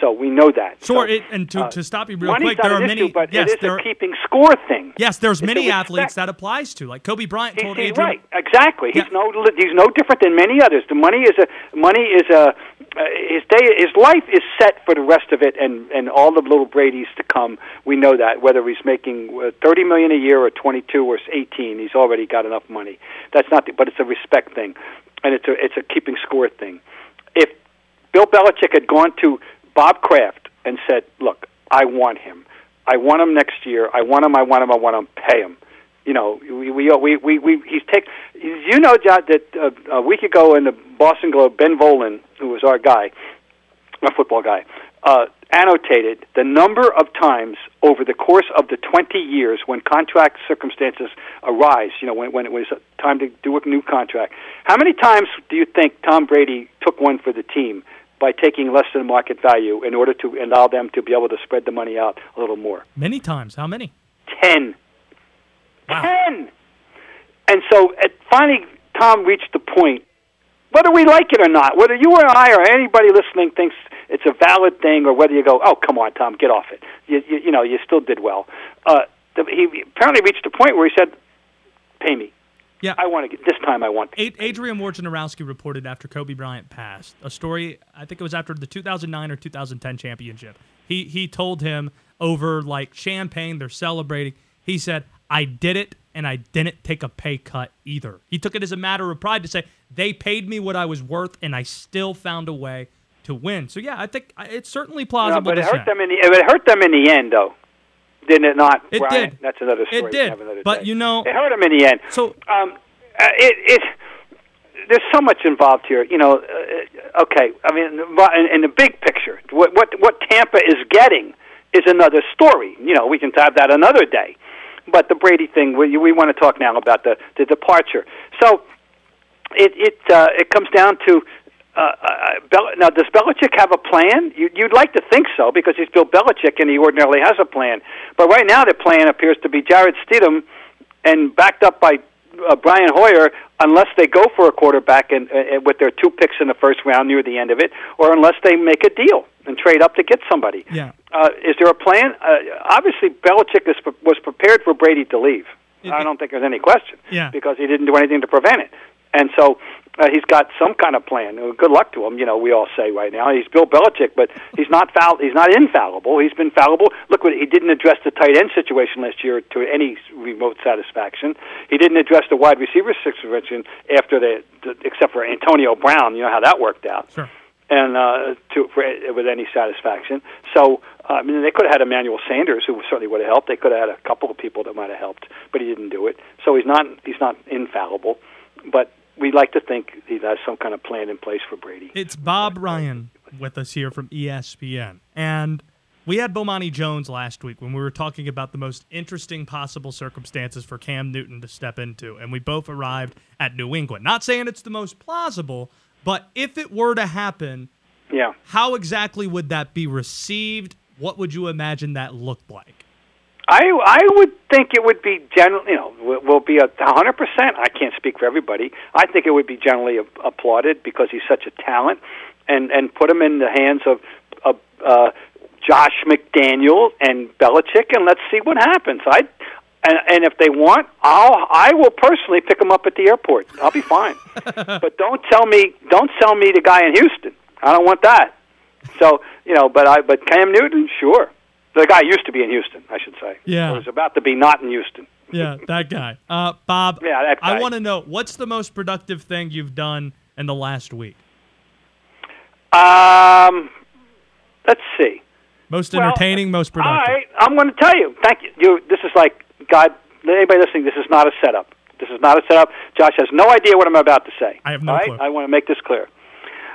so we know that. Sure, so, it, and to, uh, to stop you real quick, there are many. Issue, but yes, it is there, a keeping score thing. Yes, there's many athletes that applies to, like Kobe Bryant told Adrian. Right, exactly. Yeah. He's no he's no different than many others. The money is a money is a uh, his day his life is set for the rest of it, and and all the little Brady's to come. We know that whether he's making thirty million dollars a year or twenty-two or eighteen, he's already got enough money. That's not, the, but it's a respect thing, and it's a it's a keeping score thing. If Bill Belichick had gone to Bob Kraft and said, "Look, I want him. I want him next year. I want him. I want him. I want him. Pay him." you know, we we we we, we he's take. You know, John, that uh, a week ago in the Boston Globe, Ben Volin, who was our guy, our football guy, uh, annotated the number of times over the course of the twenty years when contract circumstances arise. You know, when when it was time to do a new contract. How many times do you think Tom Brady took one for the team by taking less than market value in order to allow them to be able to spread the money out a little more? Many times. How many? Ten. Wow. Ten. And so at finally Tom reached the point, whether we like it or not, whether you or I or anybody listening thinks it's a valid thing or whether you go, oh, come on, Tom, get off it. You, you, you know, you still did well. Uh, the, he apparently reached a point where he said, pay me. Yeah, I want to get this time. I want to get Adrian Wojnarowski reported after Kobe Bryant passed a story. I think it was after the two thousand nine or two thousand ten championship. He he told him over like champagne, they're celebrating. He said, "I did it, and I didn't take a pay cut either." He took it as a matter of pride to say they paid me what I was worth, and I still found a way to win. So yeah, I think it's certainly plausible. No, but it to hurt say. them in the it hurt them in the end, though. Didn't it not? It Ryan? did. That's another story. It did. Another but, day. you know... It hurt him in the end. So, um, it, it, there's so much involved here. You know, uh, okay, I mean, in, in the big picture, what, what what Tampa is getting is another story. You know, we can have that another day. But the Brady thing, we, we want to talk now about the, the departure. So, it it uh, it comes down to... Uh, Bel- now, does Belichick have a plan? You, you'd like to think so, because he's Bill Belichick and he ordinarily has a plan. But right now, the plan appears to be Jared Stidham and backed up by uh, Brian Hoyer, unless they go for a quarterback and uh, with their two picks in the first round near the end of it, or unless they make a deal and trade up to get somebody. Yeah. Uh, is there a plan? Uh, obviously, Belichick is, was prepared for Brady to leave. It, I don't think there's any question, yeah. because he didn't do anything to prevent it. And so uh, he's got some kind of plan. Good luck to him, you know, we all say right now. He's Bill Belichick, but he's not foul, he's not infallible. He's been fallible. Look, what he didn't address the tight end situation last year to any remote satisfaction. He didn't address the wide receiver situation after the, the except for Antonio Brown, you know how that worked out. Sure. And uh, to, for, with any satisfaction. So, uh, I mean, they could have had Emmanuel Sanders, who certainly would have helped. They could have had a couple of people that might have helped, but he didn't do it. So he's not he's not infallible, but we like to think he has some kind of plan in place for Brady. It's Bob Ryan with us here from E S P N. And we had Bomani Jones last week when we were talking about the most interesting possible circumstances for Cam Newton to step into. And we both arrived at New England. Not saying it's the most plausible, but if it were to happen, yeah, how exactly would that be received? What would you imagine that looked like? I I would think it would be generally, you know, will, will be a hundred percent. I can't speak for everybody. I think it would be generally applauded because he's such a talent, and and put him in the hands of of uh, Josh McDaniel and Belichick, and let's see what happens. I and and if they want, I'll I will personally pick him up at the airport. I'll be fine. But don't tell me don't sell me the guy in Houston. I don't want that. So you know, but I but Cam Newton, sure. The guy used to be in Houston, I should say. Yeah. Or was about to be not in Houston. Yeah, that guy. Uh, Bob, yeah, that guy. I want to know, what's the most productive thing you've done in the last week? Um, Let's see. Most entertaining, well, most productive. All right, I'm going to tell you. Thank you. you. This is like, God, anybody listening, this is not a setup. This is not a setup. Josh has no idea what I'm about to say. I have no all clue. Right? I want to make this clear.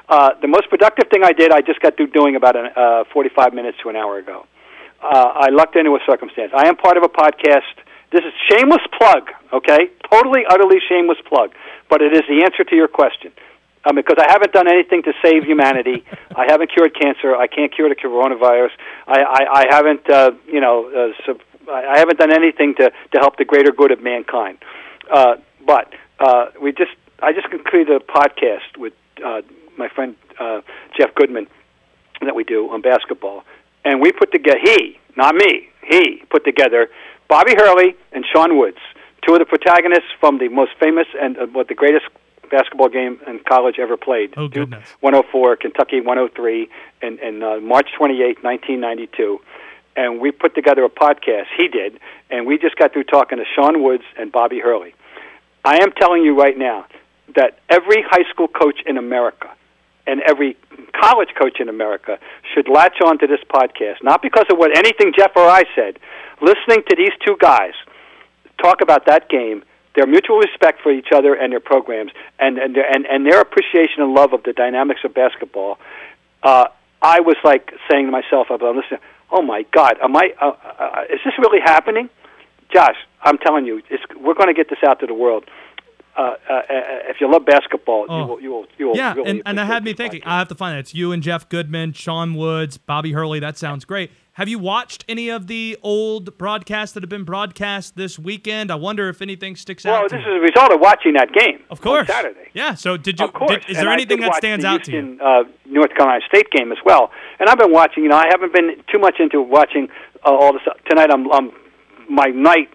Uh, the most productive thing I did, I just got through doing about an, uh, forty-five minutes to an hour ago. Uh, I lucked into a circumstance. I am part of a podcast. This is shameless plug, okay? Totally, utterly shameless plug. But it is the answer to your question. Um, because I haven't done anything to save humanity. I haven't cured cancer. I can't cure the coronavirus. I, I, I haven't, uh, you know, uh, sub- I haven't done anything to, to help the greater good of mankind. Uh, but uh, we just, I just concluded a podcast with uh, my friend uh, Jeff Goodman that we do on basketball. And we put together, he, not me, he put together Bobby Hurley and Sean Woods, two of the protagonists from the most famous and uh, what the greatest basketball game in college ever played. Oh, goodness. Duke one oh four, Kentucky one oh three, and, and uh, March twenty-eighth, nineteen ninety-two. And we put together a podcast, he did, and we just got through talking to Sean Woods and Bobby Hurley. I am telling you right now that every high school coach in America and every college coach in America should latch on to this podcast, not because of what anything Jeff or I said. Listening to these two guys talk about that game, their mutual respect for each other and their programs, and and their, and, and their appreciation and love of the dynamics of basketball. Uh, I was like saying to myself, I'm listening, oh my God, am I? Uh, uh, is this really happening? Josh, I'm telling you, it's, we're going to get this out to the world. Uh, uh, uh, if you love basketball, oh. you will, you will, you will. Yeah, really and, and that had me thinking. I have to find it. It's you and Jeff Goodman, Sean Woods, Bobby Hurley. That sounds great. Have you watched any of the old broadcasts that have been broadcast this weekend? I wonder if anything sticks well, out. Well, this you. is a result of watching that game. Of course, on Saturday. Yeah. So, did you? Of course. Did, is there and anything that stands out to you? Houston, uh, North Carolina State game as well. And I've been watching. You know, I haven't been too much into watching uh, all this tonight. I'm, I'm my night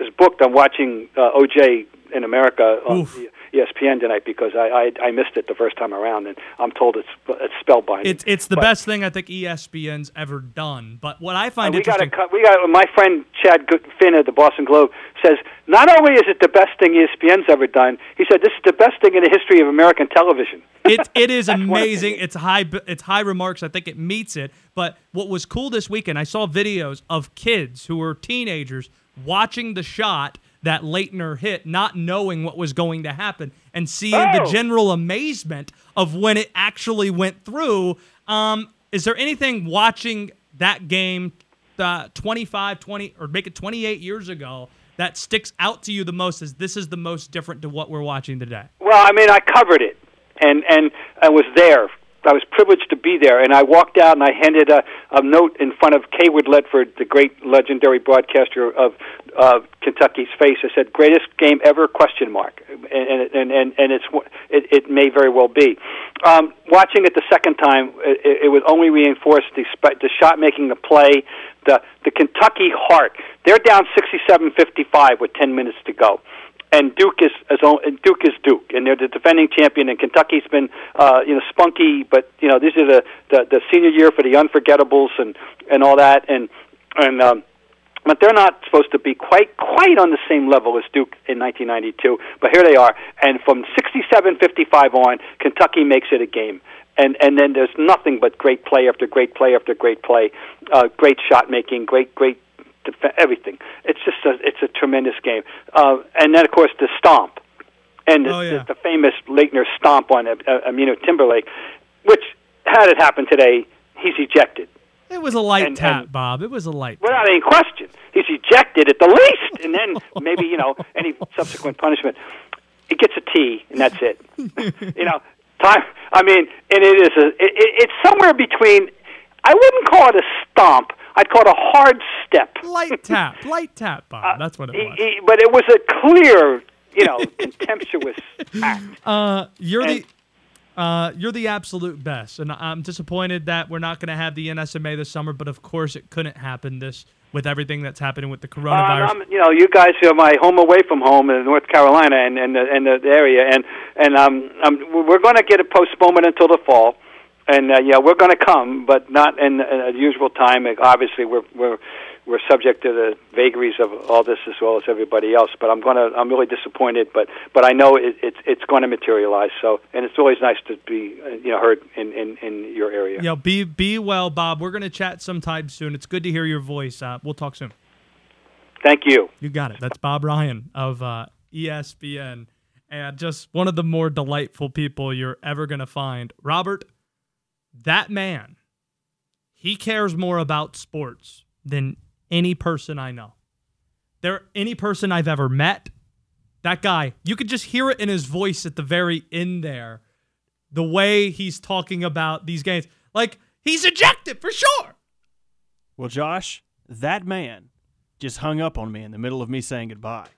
is booked. I'm watching uh, O J in America on Oof. E S P N tonight because I, I I missed it the first time around, and I'm told it's it's spellbinding. It's it's the but, best thing I think E S P N's ever done. But what I find we interesting, got a, we got my friend Chad Finn at the Boston Globe says not only is it the best thing E S P N's ever done, he said this is the best thing in the history of American television. It it is amazing. It's high it's high remarks. I think it meets it. But what was cool this weekend, I saw videos of kids who were teenagers watching the shot that Leitner hit, not knowing what was going to happen, and seeing oh. the general amazement of when it actually went through. Um, is there anything watching that game uh, twenty-five, twenty, or make it twenty-eight years ago that sticks out to you the most as this is the most different to what we're watching today? Well, I mean, I covered it, and, and I was there. I was privileged to be there, and I walked out and I handed a, a note in front of Kaywood Ledford, the great legendary broadcaster of uh, Kentucky's face. I said, "Greatest game ever?" Question mark, and and and, and it's it, it may very well be. Um, watching it the second time, it, it would only reinforce the the shot making, the play, the the Kentucky heart. They're down sixty-seven fifty-five with ten minutes to go. And Duke is as Duke is Duke, and they're the defending champion. And Kentucky's been, uh, you know, spunky, but you know, these are the, the, the senior year for the unforgettables and, and all that. And and um, but they're not supposed to be quite quite on the same level as Duke in nineteen ninety-two. But here they are, and from sixty-seven fifty-five on, Kentucky makes it a game. And and then there's nothing but great play after great play after great play, uh, great shot making, great great. Everything. It's just a, it's a tremendous game, uh, and then of course the stomp, and the, oh, yeah. the, the famous Leitner stomp on uh, Aminu Timberlake, which had it happened today, he's ejected. It was a light and, tap, and, Bob. It was a light. Without tap. any question, he's ejected at the least, and then maybe you know any subsequent punishment. He gets a T, and that's it. you know, time. I mean, and it is a. It, it, it's somewhere between. I wouldn't call it a stomp. I'd call it a hard step. Light tap, light tap, Bob. That's what it was. Uh, he, he, but it was a clear, you know, contemptuous act. Uh, you're and, the, uh, you're the absolute best, and I'm disappointed that we're not going to have the N S M A this summer. But of course, it couldn't happen this with everything that's happening with the coronavirus. Um, you know, you guys are my home away from home in North Carolina and and the, and the area, and and um, um we're going to get a postponement until the fall. And uh, yeah, we're going to come, but not in the usual time. Obviously, we're we're we're subject to the vagaries of all this as well as everybody else. But I'm gonna, I'm really disappointed. But but I know it, it it's going to materialize. So, and it's always nice to be you know heard in, in, in your area. Yeah, be be well, Bob. We're going to chat sometime soon. It's good to hear your voice. Uh, we'll talk soon. Thank you. You got it. That's Bob Ryan of uh, E S P N, and just one of the more delightful people you're ever going to find, Robert. That man, he cares more about sports than any person I know. There, any person I've ever met, that guy, you could just hear it in his voice at the very end there, the way he's talking about these games. Like, he's ejected for sure. Well, Josh, that man just hung up on me in the middle of me saying goodbye.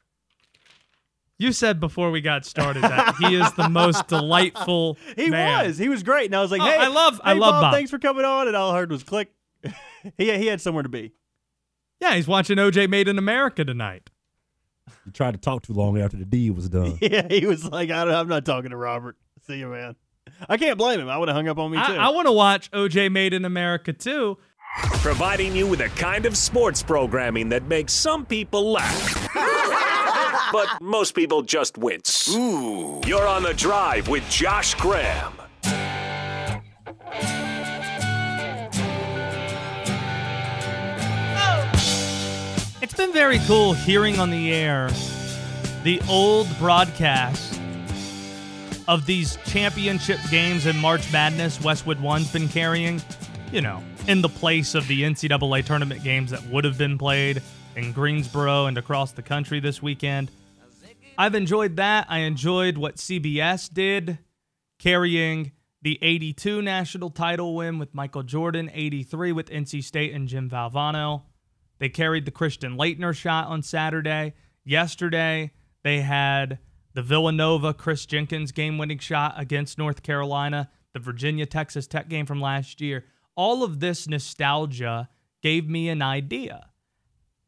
You said before we got started that he is the most delightful He man. was. He was great. And I was like, oh, hey, I love, hey, I love Bob, Bob. Thanks for coming on. And all I heard was click. he, he had somewhere to be. Yeah, he's watching O J Made in America tonight. He tried to talk too long after the deed was done. yeah, he was like, I don't, I'm not talking to Robert. See you, man. I can't blame him. I would have hung up on me, I, too. I want to watch O J Made in America, too. Providing you with a kind of sports programming that makes some people laugh. But most people just wince. Ooh. You're on The Drive with Josh Graham. Oh. It's been very cool hearing on the air the old broadcast of these championship games in March Madness Westwood One's been carrying, you know, in the place of the N C double A tournament games that would have been played in Greensboro and across the country this weekend. I've enjoyed that. I enjoyed what C B S did, carrying the eighty-two national title win with Michael Jordan, eighty-three with N C State and Jim Valvano. They carried the Christian Laettner shot on Saturday. Yesterday, they had the Villanova Chris Jenkins game-winning shot against North Carolina, the Virginia-Texas Tech game from last year. All of this nostalgia gave me an idea.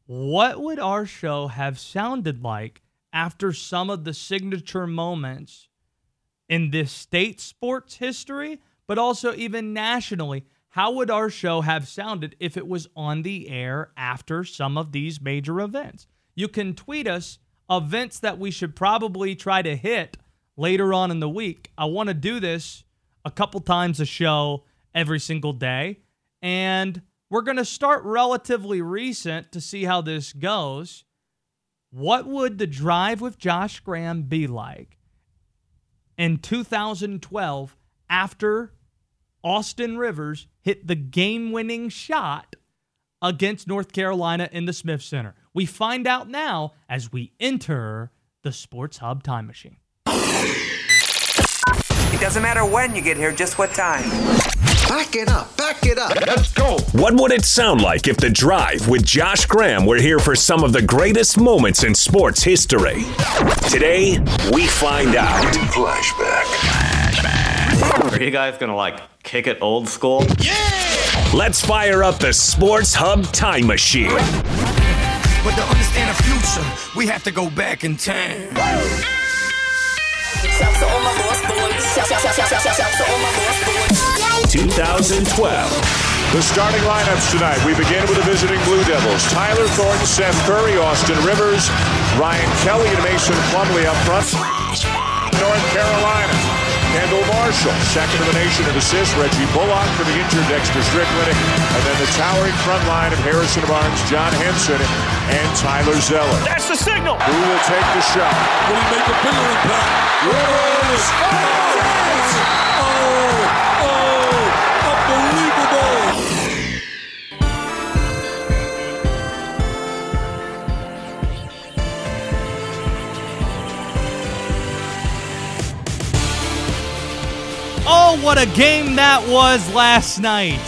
What would our show have sounded like after some of the signature moments in this state sports history, but also even nationally? How would our show have sounded if it was on the air after some of these major events? You can tweet us events that we should probably try to hit later on in the week. I want to do this a couple times a show every single day, and we're going to start relatively recent to see how this goes. What would the drive with Josh Graham be like in two thousand twelve after Austin Rivers hit the game-winning shot against North Carolina in the Smith Center? We find out now as we enter the Sports Hub time machine. It doesn't matter when you get here, just what time. Back it up, back it up, let's go. What would it sound like if The Drive with Josh Graham were here for some of the greatest moments in sports history? Today, we find out. Flashback. Flashback. Are you guys going to, like, kick it old school? Yeah! Let's fire up the Sports Hub time machine. But to understand the future, we have to go back in time. twenty twelve. The starting lineups tonight. We begin with the visiting Blue Devils. Tyler Thornton, Seth Curry, Austin Rivers, Ryan Kelly, and Mason Plumlee up front. North Carolina, Kendall Marshall, second in the nation in assists. Reggie Bullock for the injured Dexter Strickland. And then the towering front line of Harrison Barnes, John Henson, and Tyler Zeller. That's the signal. Who will take the shot? Will he make a bigger impact? Rose! Oh! Oh, what a game that was last night.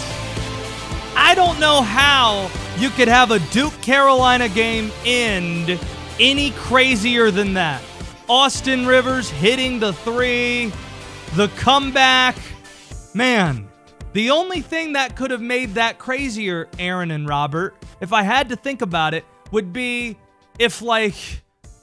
I don't know how you could have a Duke Carolina game end any crazier than that. Austin Rivers hitting the three, the comeback. Man, the only thing that could have made that crazier, Aaron and Robert, if I had to think about it, would be if, like,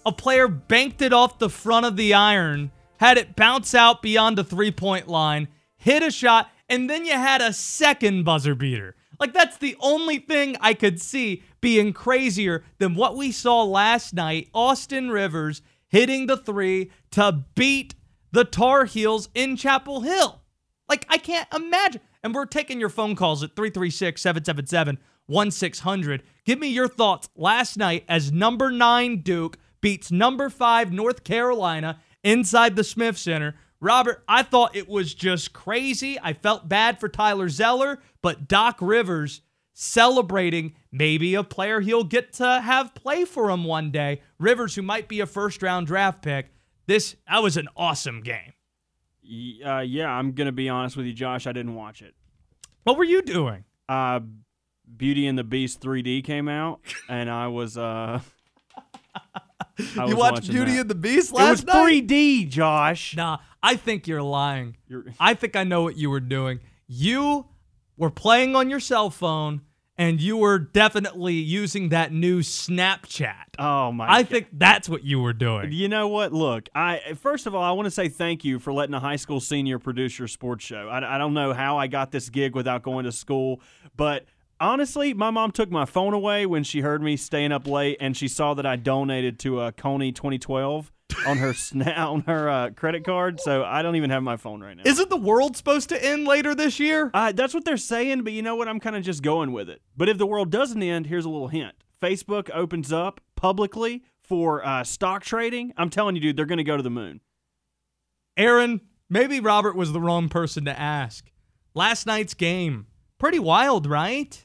a player banked it off the front of the iron, had it bounce out beyond the three-point line, hit a shot, and then you had a second buzzer beater. Like, that's the only thing I could see being crazier than what we saw last night. Austin Rivers hitting the three to beat the Tar Heels in Chapel Hill. Like, I can't imagine. And we're taking your phone calls at three three six, seven seven seven, one six zero zero. Give me your thoughts last night as number nine Duke beats number five North Carolina inside the Smith Center. Robert, I thought it was just crazy. I felt bad for Tyler Zeller, but Doc Rivers celebrating maybe a player he'll get to have play for him one day. Rivers, who might be a first-round draft pick. This, that was an awesome game. Uh, yeah, I'm going to be honest with you, Josh. I didn't watch it. What were you doing? Uh, Beauty and the Beast three D came out, and I was... Uh... You watched Beauty that. and the Beast last night? It was night? three D, Josh. Nah, I think you're lying. You're... I think I know what you were doing. You were playing on your cell phone, and you were definitely using that new Snapchat. Oh, my I God. think that's what you were doing. You know what? Look, I first of all, I want to say thank you for letting a high school senior produce your sports show. I, I don't know how I got this gig without going to school, but... honestly, my mom took my phone away when she heard me staying up late, and she saw that I donated to uh, Coney twenty twelve on her sna- on her uh, credit card, so I don't even have my phone right now. Isn't the world supposed to end later this year? Uh, that's what they're saying, but you know what? I'm kind of just going with it. But if the world doesn't end, here's a little hint. Facebook opens up publicly for uh, stock trading, I'm telling you, dude, they're going to go to the moon. Aaron, maybe Robert was the wrong person to ask. Last night's game, pretty wild, right?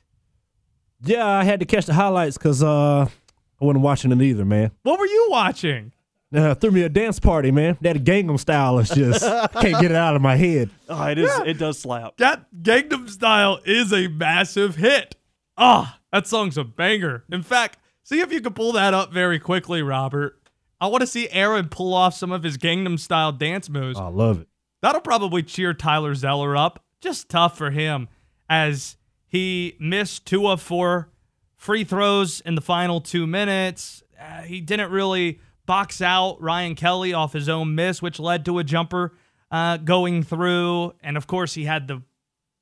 Yeah, I had to catch the highlights because uh, I wasn't watching it either, man. What were you watching? Uh, threw me a dance party, man. That Gangnam Style is just, can't get it out of my head. Oh, it is. Yeah. It does slap. That Gangnam Style is a massive hit. Ah, oh, that song's a banger. In fact, see if you can pull that up very quickly, Robert. I want to see Aaron pull off some of his Gangnam Style dance moves. I love it. That'll probably cheer Tyler Zeller up. Just tough for him as he missed two of four free throws in the final two minutes. Uh, he didn't really box out Ryan Kelly off his own miss, which led to a jumper uh, going through. And, of course, he had the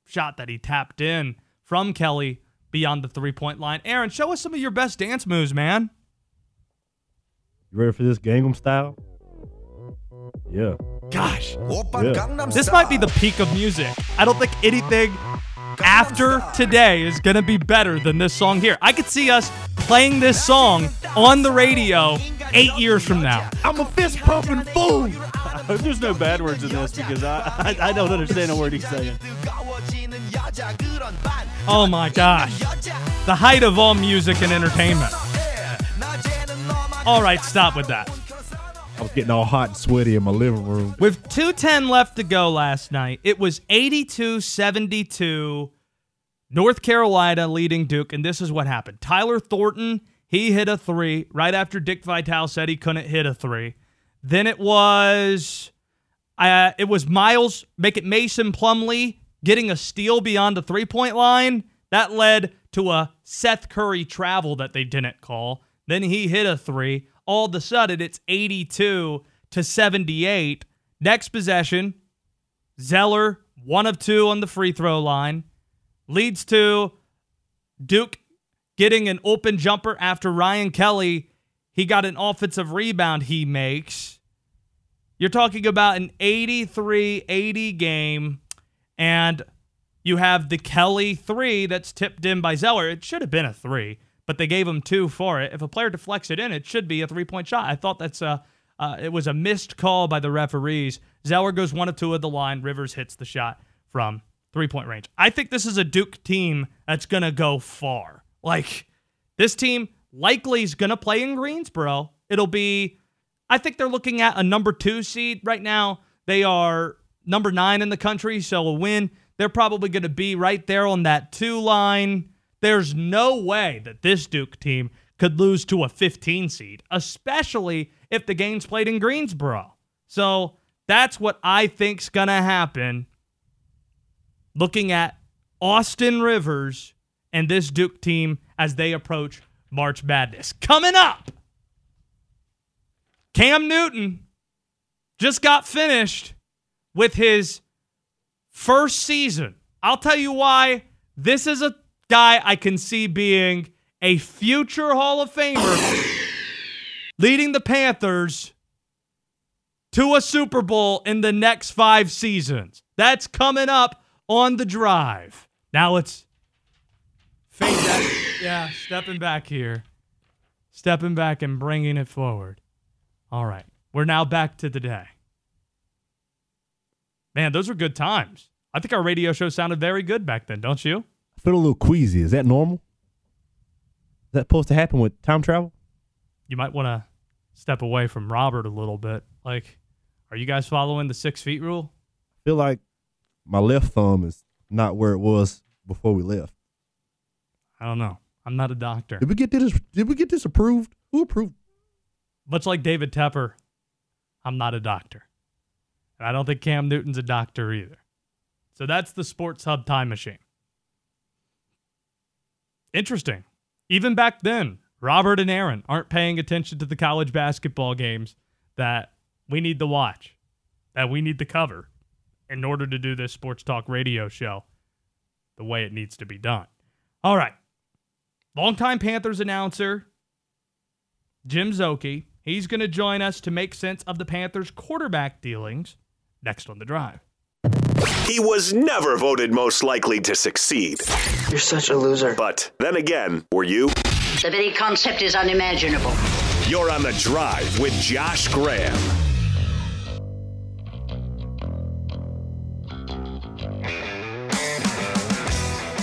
shot that he tapped in from Kelly beyond the three-point line. Aaron, show us some of your best dance moves, man. You ready for this Gangnam Style? Yeah. Gosh. Yeah. This might be the peak of music. I don't think anything after today is going to be better than this song here. I could see us playing this song on the radio eight years from now. I'm a fist-pumping fool. I hope there's no bad words in this because I, I, I don't understand a word he's saying. Oh, my gosh. The height of all music and entertainment. All right, stop with that. I was getting all hot and sweaty in my living room. With two ten left to go last night, it was eighty-two seventy-two, North Carolina leading Duke, and this is what happened. Tyler Thornton, he hit a three right after Dick Vitale said he couldn't hit a three. Then it was uh, it was Miles, make it Mason Plumlee, getting a steal beyond the three-point line. That led to a Seth Curry travel that they didn't call. Then he hit a three. All of a sudden, it's eighty-two to seventy-eight. Next possession, Zeller, one of two on the free throw line, leads to Duke getting an open jumper after Ryan Kelly. He got an offensive rebound he makes. You're talking about an eighty-three eighty game, and you have the Kelly three that's tipped in by Zeller. It should have been a three. But they gave him two for it. If a player deflects it in, it should be a three-point shot. I thought that's a, uh, it was a missed call by the referees. Zeller goes one of two at the line. Rivers hits the shot from three-point range. I think this is a Duke team that's going to go far. Like, this team likely is going to play in Greensboro. It'll be, I think they're looking at a number two seed right now. They are number nine in the country, so a win. They're probably going to be right there on that two line. There's no way that this Duke team could lose to a fifteen seed, especially if the game's played in Greensboro. So that's what I think's going to happen. Looking at Austin Rivers and this Duke team as they approach March Madness. Coming up, Cam Newton just got finished with his first season. I'll tell you why this is a guy I can see being a future Hall of Famer leading the Panthers to a Super Bowl in the next five seasons. That's coming up on The Drive. Now it's fade that. Yeah, stepping back here. Stepping back and bringing it forward. All right. We're now back to the day. Man, those were good times. I think our radio show sounded very good back then, don't you? I feel a little queasy. Is that normal? Is that supposed to happen with time travel? You might want to step away from Robert a little bit. Like, are you guys following the six feet rule? I feel like my left thumb is not where it was before we left. I don't know. I'm not a doctor. Did we get this, did we get this approved? Who approved? Much like David Tepper, I'm not a doctor. And I don't think Cam Newton's a doctor either. So that's the Sports Hub time machine. Interesting. Even back then, Robert and Aaron aren't paying attention to the college basketball games that we need to watch, that we need to cover in order to do this Sports Talk radio show the way it needs to be done. All right. Longtime Panthers announcer Jim Zoki, he's going to join us to make sense of the Panthers quarterback dealings next on The Drive. He was never voted most likely to succeed. You're such a loser. But then again, were you? The very concept is unimaginable. You're on The Drive with Josh Graham.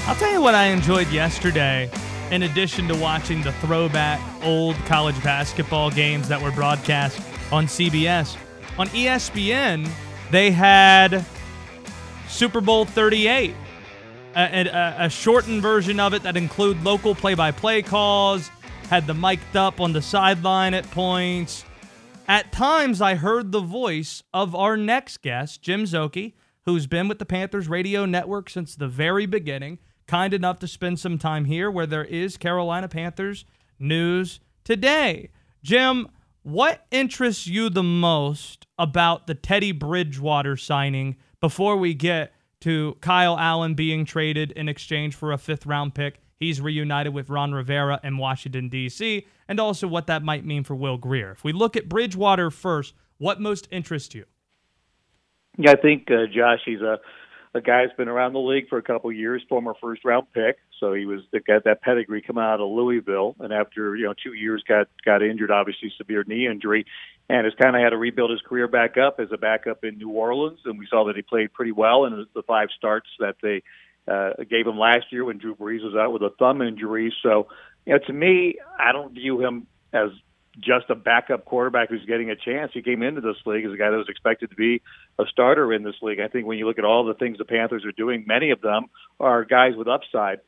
I'll tell you what I enjoyed yesterday, in addition to watching the throwback old college basketball games that were broadcast on C B S. On E S P N, they had Super Bowl thirty-eight, a, a, a shortened version of it that included local play-by-play calls, had the mic'd up on the sideline at points. At times, I heard the voice of our next guest, Jim Zoki, who's been with the Panthers Radio Network since the very beginning, kind enough to spend some time here where there is Carolina Panthers news today. Jim, what interests you the most about the Teddy Bridgewater signing before we get to Kyle Allen being traded in exchange for a fifth-round pick? He's reunited with Ron Rivera in Washington, D C, and also what that might mean for Will Grier. If we look at Bridgewater first, what most interests you? Yeah, I think, uh, Josh, he's a, a guy who's been around the league for a couple of years, former first-round pick. So he was got that pedigree coming out of Louisville, and after you know two years got got injured, obviously severe knee injury, and has kind of had to rebuild his career back up as a backup in New Orleans. And we saw that he played pretty well in the five starts that they uh, gave him last year when Drew Brees was out with a thumb injury. So you know, to me, I don't view him as just a backup quarterback who's getting a chance. He came into this league as a guy that was expected to be a starter in this league. I think when you look at all the things the Panthers are doing, many of them are guys with upside.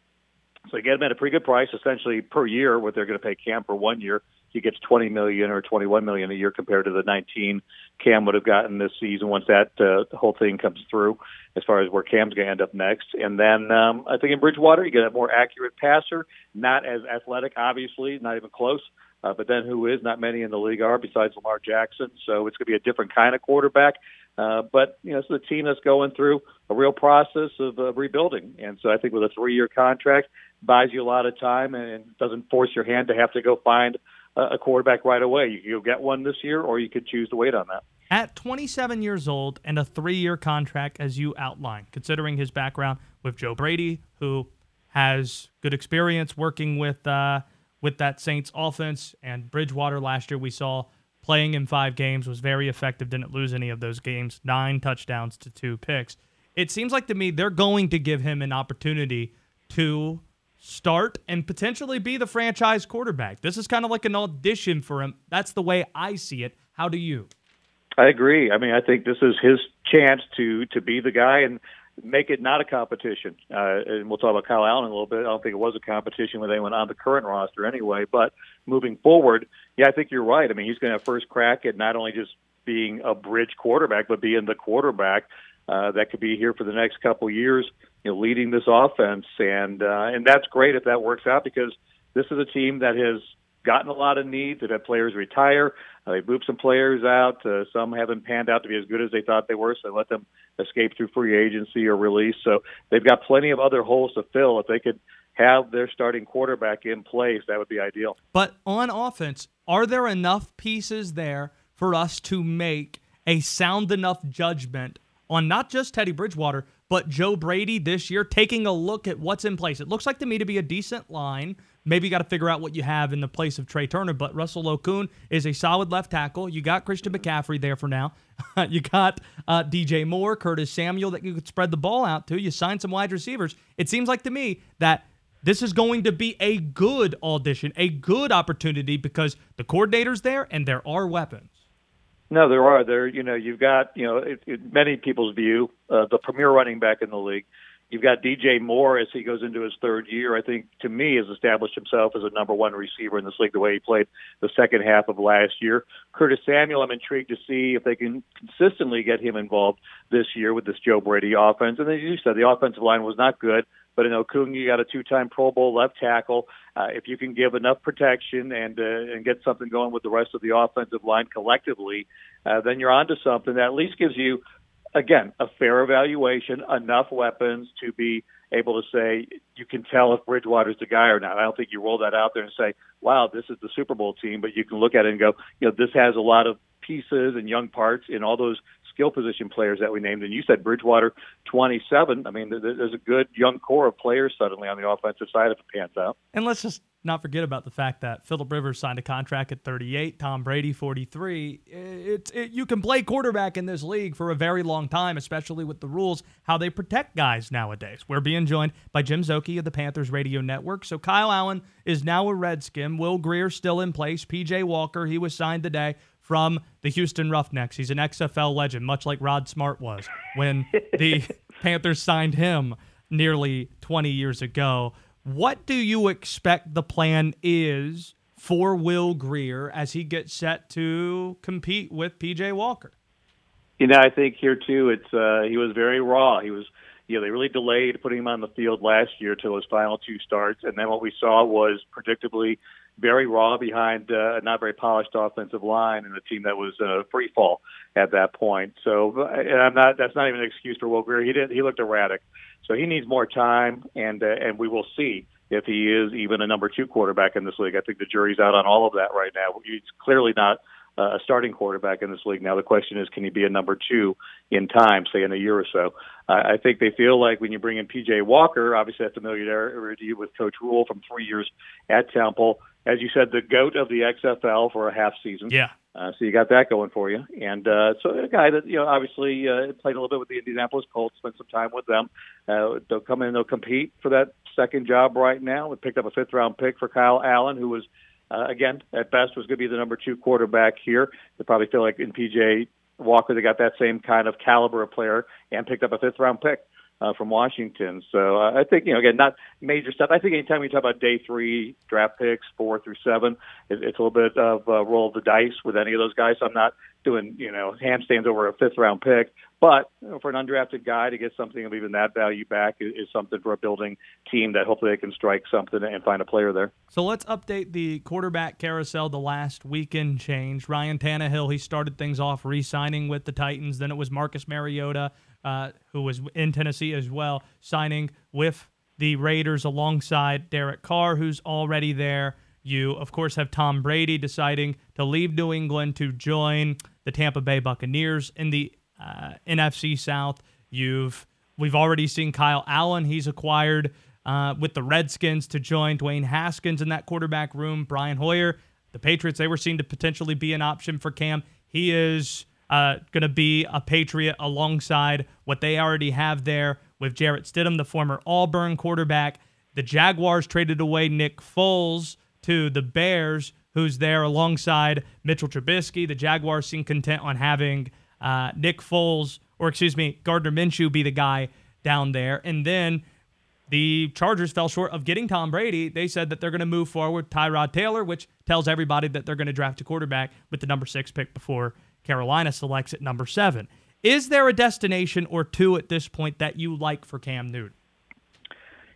So you get them at a pretty good price, essentially per year, what they're going to pay Cam for one year. He gets twenty million dollars or twenty-one million dollars a year compared to the nineteen Cam would have gotten this season once that uh, whole thing comes through as far as where Cam's going to end up next. And then um, I think in Bridgewater, you get a more accurate passer, not as athletic, obviously, not even close. Uh, but then who is? Not many in the league are besides Lamar Jackson. So it's going to be a different kind of quarterback. Uh, but, you know, it's a team that's going through a real process of uh, rebuilding. And so I think with a three-year contract, buys you a lot of time and doesn't force your hand to have to go find a quarterback right away. You You'll get one this year, or you could choose to wait on that. At twenty-seven years old and a three-year contract, as you outlined, considering his background with Joe Brady, who has good experience working with uh, with that Saints offense, and Bridgewater last year we saw playing in five games, was very effective, didn't lose any of those games, nine touchdowns to two picks. It seems like to me they're going to give him an opportunity to start and potentially be the franchise quarterback. This is kind of like an audition for him. That's the way I see it. How do you? I agree. I mean, I think this is his chance to to be the guy and make it not a competition. Uh, and we'll talk about Kyle Allen in a little bit. I don't think it was a competition with anyone on the current roster anyway. But moving forward, yeah, I think you're right. I mean, he's going to have first crack at not only just being a bridge quarterback, but being the quarterback uh, that could be here for the next couple years, you know, leading this offense. And uh, and that's great if that works out, because this is a team that has gotten a lot of needs. They've had players retire. Uh, they've moved some players out. Uh, some haven't panned out to be as good as they thought they were, so they let them escape through free agency or release. So they've got plenty of other holes to fill. If they could have their starting quarterback in place, that would be ideal. But on offense, are there enough pieces there for us to make a sound enough judgment on not just Teddy Bridgewater, but Joe Brady this year, taking a look at what's in place? It looks like to me to be a decent line. Maybe you got to figure out what you have in the place of Trey Turner, but Russell Okung is a solid left tackle. You got Christian McCaffrey there for now. You got uh, D J Moore, Curtis Samuel that you could spread the ball out to. You signed some wide receivers. It seems like to me that this is going to be a good audition, a good opportunity, because the coordinator's there and there are weapons. No, there are. There, you know, you've got, you know, it, it, many people's view, uh, the premier running back in the league. You've got D J Moore as he goes into his third year. I think, to me, has established himself as a number one receiver in this league, the way he played the second half of last year. Curtis Samuel, I'm intrigued to see if they can consistently get him involved this year with this Joe Brady offense. And as you said, the offensive line was not good. But in Okung, you got a two-time Pro Bowl left tackle. Uh, if you can give enough protection and uh, and get something going with the rest of the offensive line collectively, uh, then you're onto something that at least gives you, again, a fair evaluation, enough weapons to be able to say you can tell if Bridgewater's the guy or not. I don't think you roll that out there and say, wow, this is the Super Bowl team. But you can look at it and go, you know, this has a lot of pieces and young parts in all those skill position players that we named. And you said Bridgewater twenty-seven. I mean, there's a good young core of players suddenly on the offensive side if it pans out. And let's just not forget about the fact that Phillip Rivers signed a contract at thirty-eight, Tom Brady forty-three. It's it, you can play quarterback in this league for a very long time, especially with the rules, how they protect guys nowadays. We're being joined by Jim Zoki of the Panthers Radio Network. So Kyle Allen is now a Redskin. Will Grier still in place. P J Walker, he was signed today from the Houston Roughnecks. He's an X F L legend, much like Rod Smart was when the Panthers signed him nearly twenty years ago. What do you expect the plan is for Will Grier as he gets set to compete with P J Walker? You know, I think here too, it's uh, he was very raw. He was, you know, they really delayed putting him on the field last year till his final two starts, and then what we saw was predictably very raw behind uh, a not very polished offensive line and a team that was uh, free fall at that point. So, and I'm not that's not even an excuse for Will Grier. He did he looked erratic. So he needs more time, and uh, and we will see if he is even a number two quarterback in this league. I think the jury's out on all of that right now. He's clearly not uh, a starting quarterback in this league. Now the question is, can he be a number two in time, say in a year or so? Uh, I think they feel like when you bring in P J Walker, obviously that familiarity with Coach Rhule from three years at Temple, as you said, the GOAT of the X F L for a half season. Yeah. Uh, so you got that going for you. And uh, so a guy that, you know, obviously uh, played a little bit with the Indianapolis Colts, spent some time with them. Uh, they'll come in and they'll compete for that second job right now. We picked up a fifth-round pick for Kyle Allen, who was, uh, again, at best was going to be the number two quarterback here. They probably feel like in P J Walker they got that same kind of caliber of player and picked up a fifth-round pick uh, from Washington. So uh, I think, you know, again, not major stuff. I think anytime you talk about day three draft picks, four through seven, it, it's a little bit of a roll of the dice with any of those guys. So I'm not doing, you know, handstands over a fifth round pick, but you know, for an undrafted guy to get something of even that value back is, is something for a building team that hopefully they can strike something and find a player there. So let's update the quarterback carousel. The last weekend change, Ryan Tannehill, he started things off re-signing with the Titans. Then it was Marcus Mariota, Uh, who was in Tennessee as well, signing with the Raiders alongside Derek Carr, who's already there. You, of course, have Tom Brady deciding to leave New England to join the Tampa Bay Buccaneers in the uh, N F C South. You've We've already seen Kyle Allen. He's acquired uh, with the Redskins to join Dwayne Haskins in that quarterback room. Brian Hoyer, the Patriots, they were seen to potentially be an option for Cam. He is... Uh, going to be a Patriot alongside what they already have there with Jarrett Stidham, the former Auburn quarterback. The Jaguars traded away Nick Foles to the Bears, who's there alongside Mitchell Trubisky. The Jaguars seem content on having uh, Nick Foles, or excuse me, Gardner Minshew be the guy down there. And then the Chargers fell short of getting Tom Brady. They said that they're going to move forward Tyrod Taylor, which tells everybody that they're going to draft a quarterback with the number six pick before Carolina selects at number seven. Is there a destination or two at this point that you like for Cam Newton?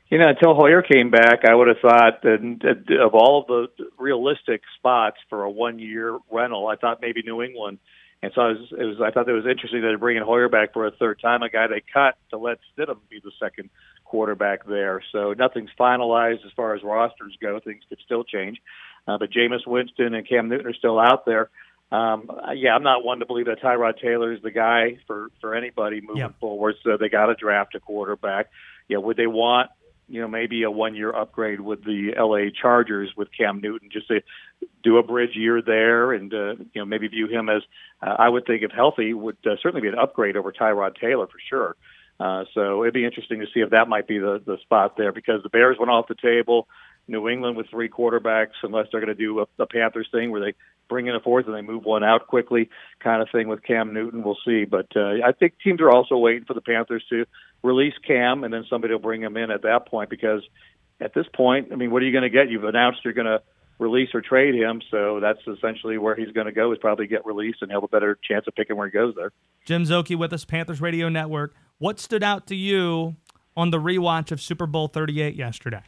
You know, until Hoyer came back, I would have thought that of all of the realistic spots for a one-year rental, I thought maybe New England. And so I, was, it was, I thought it was interesting that they're bringing Hoyer back for a third time, a guy they cut to let Stidham be the second quarterback there. So nothing's finalized as far as rosters go. Things could still change. Uh, but Jameis Winston and Cam Newton are still out there. Um, yeah, I'm not one to believe that Tyrod Taylor is the guy for, for anybody moving yep. forward, so they got to draft a quarterback. Yeah, would they want, you know, maybe a one-year upgrade with the L A Chargers with Cam Newton, just to do a bridge year there and, uh, you know, maybe view him as, uh, I would think if healthy, would uh, certainly be an upgrade over Tyrod Taylor for sure. Uh, so it'd be interesting to see if that might be the, the spot there, because the Bears went off the table. New England with three quarterbacks, unless they're going to do the Panthers thing where they bring in a fourth and they move one out quickly kind of thing with Cam Newton. We'll see. But uh, I think teams are also waiting for the Panthers to release Cam, and then somebody will bring him in at that point, because at this point, I mean, what are you going to get? You've announced you're going to release or trade him, so that's essentially where he's going to go, is probably get released and have a better chance of picking where he goes there. Jim Zoki with us, Panthers Radio Network. What stood out to you on the rewatch of Super Bowl thirty-eight yesterday?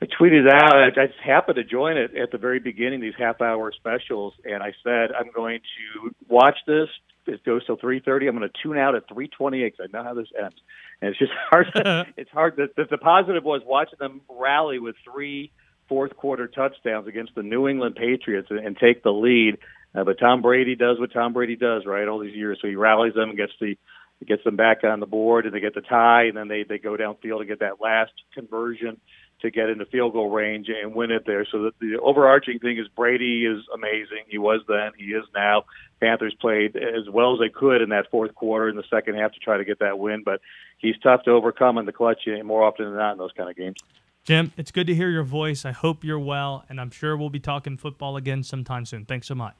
I tweeted out, I just happened to join it at the very beginning, these half-hour specials, and I said, I'm going to watch this. It goes till three thirty. I'm going to tune out at three twenty-eight because I know how this ends. And it's just hard. To, it's hard. The, the, the positive was watching them rally with three fourth-quarter touchdowns against the New England Patriots and, and take the lead. Uh, but Tom Brady does what Tom Brady does, right, all these years. So he rallies them and gets the gets them back on the board, and they get the tie, and then they, they go downfield to get that last conversion to get into field goal range and win it there. So that the overarching thing is Brady is amazing. He was then, he is now. Panthers played as well as they could in that fourth quarter in the second half to try to get that win, but he's tough to overcome in the clutch more often than not in those kind of games. Jim, it's good to hear your voice. I hope you're well, and I'm sure we'll be talking football again sometime soon. Thanks so much.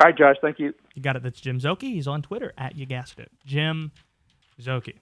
All right, Josh, thank you. You got it. That's Jim Zoki. He's on Twitter, at You Gassed It. Jim Zoki.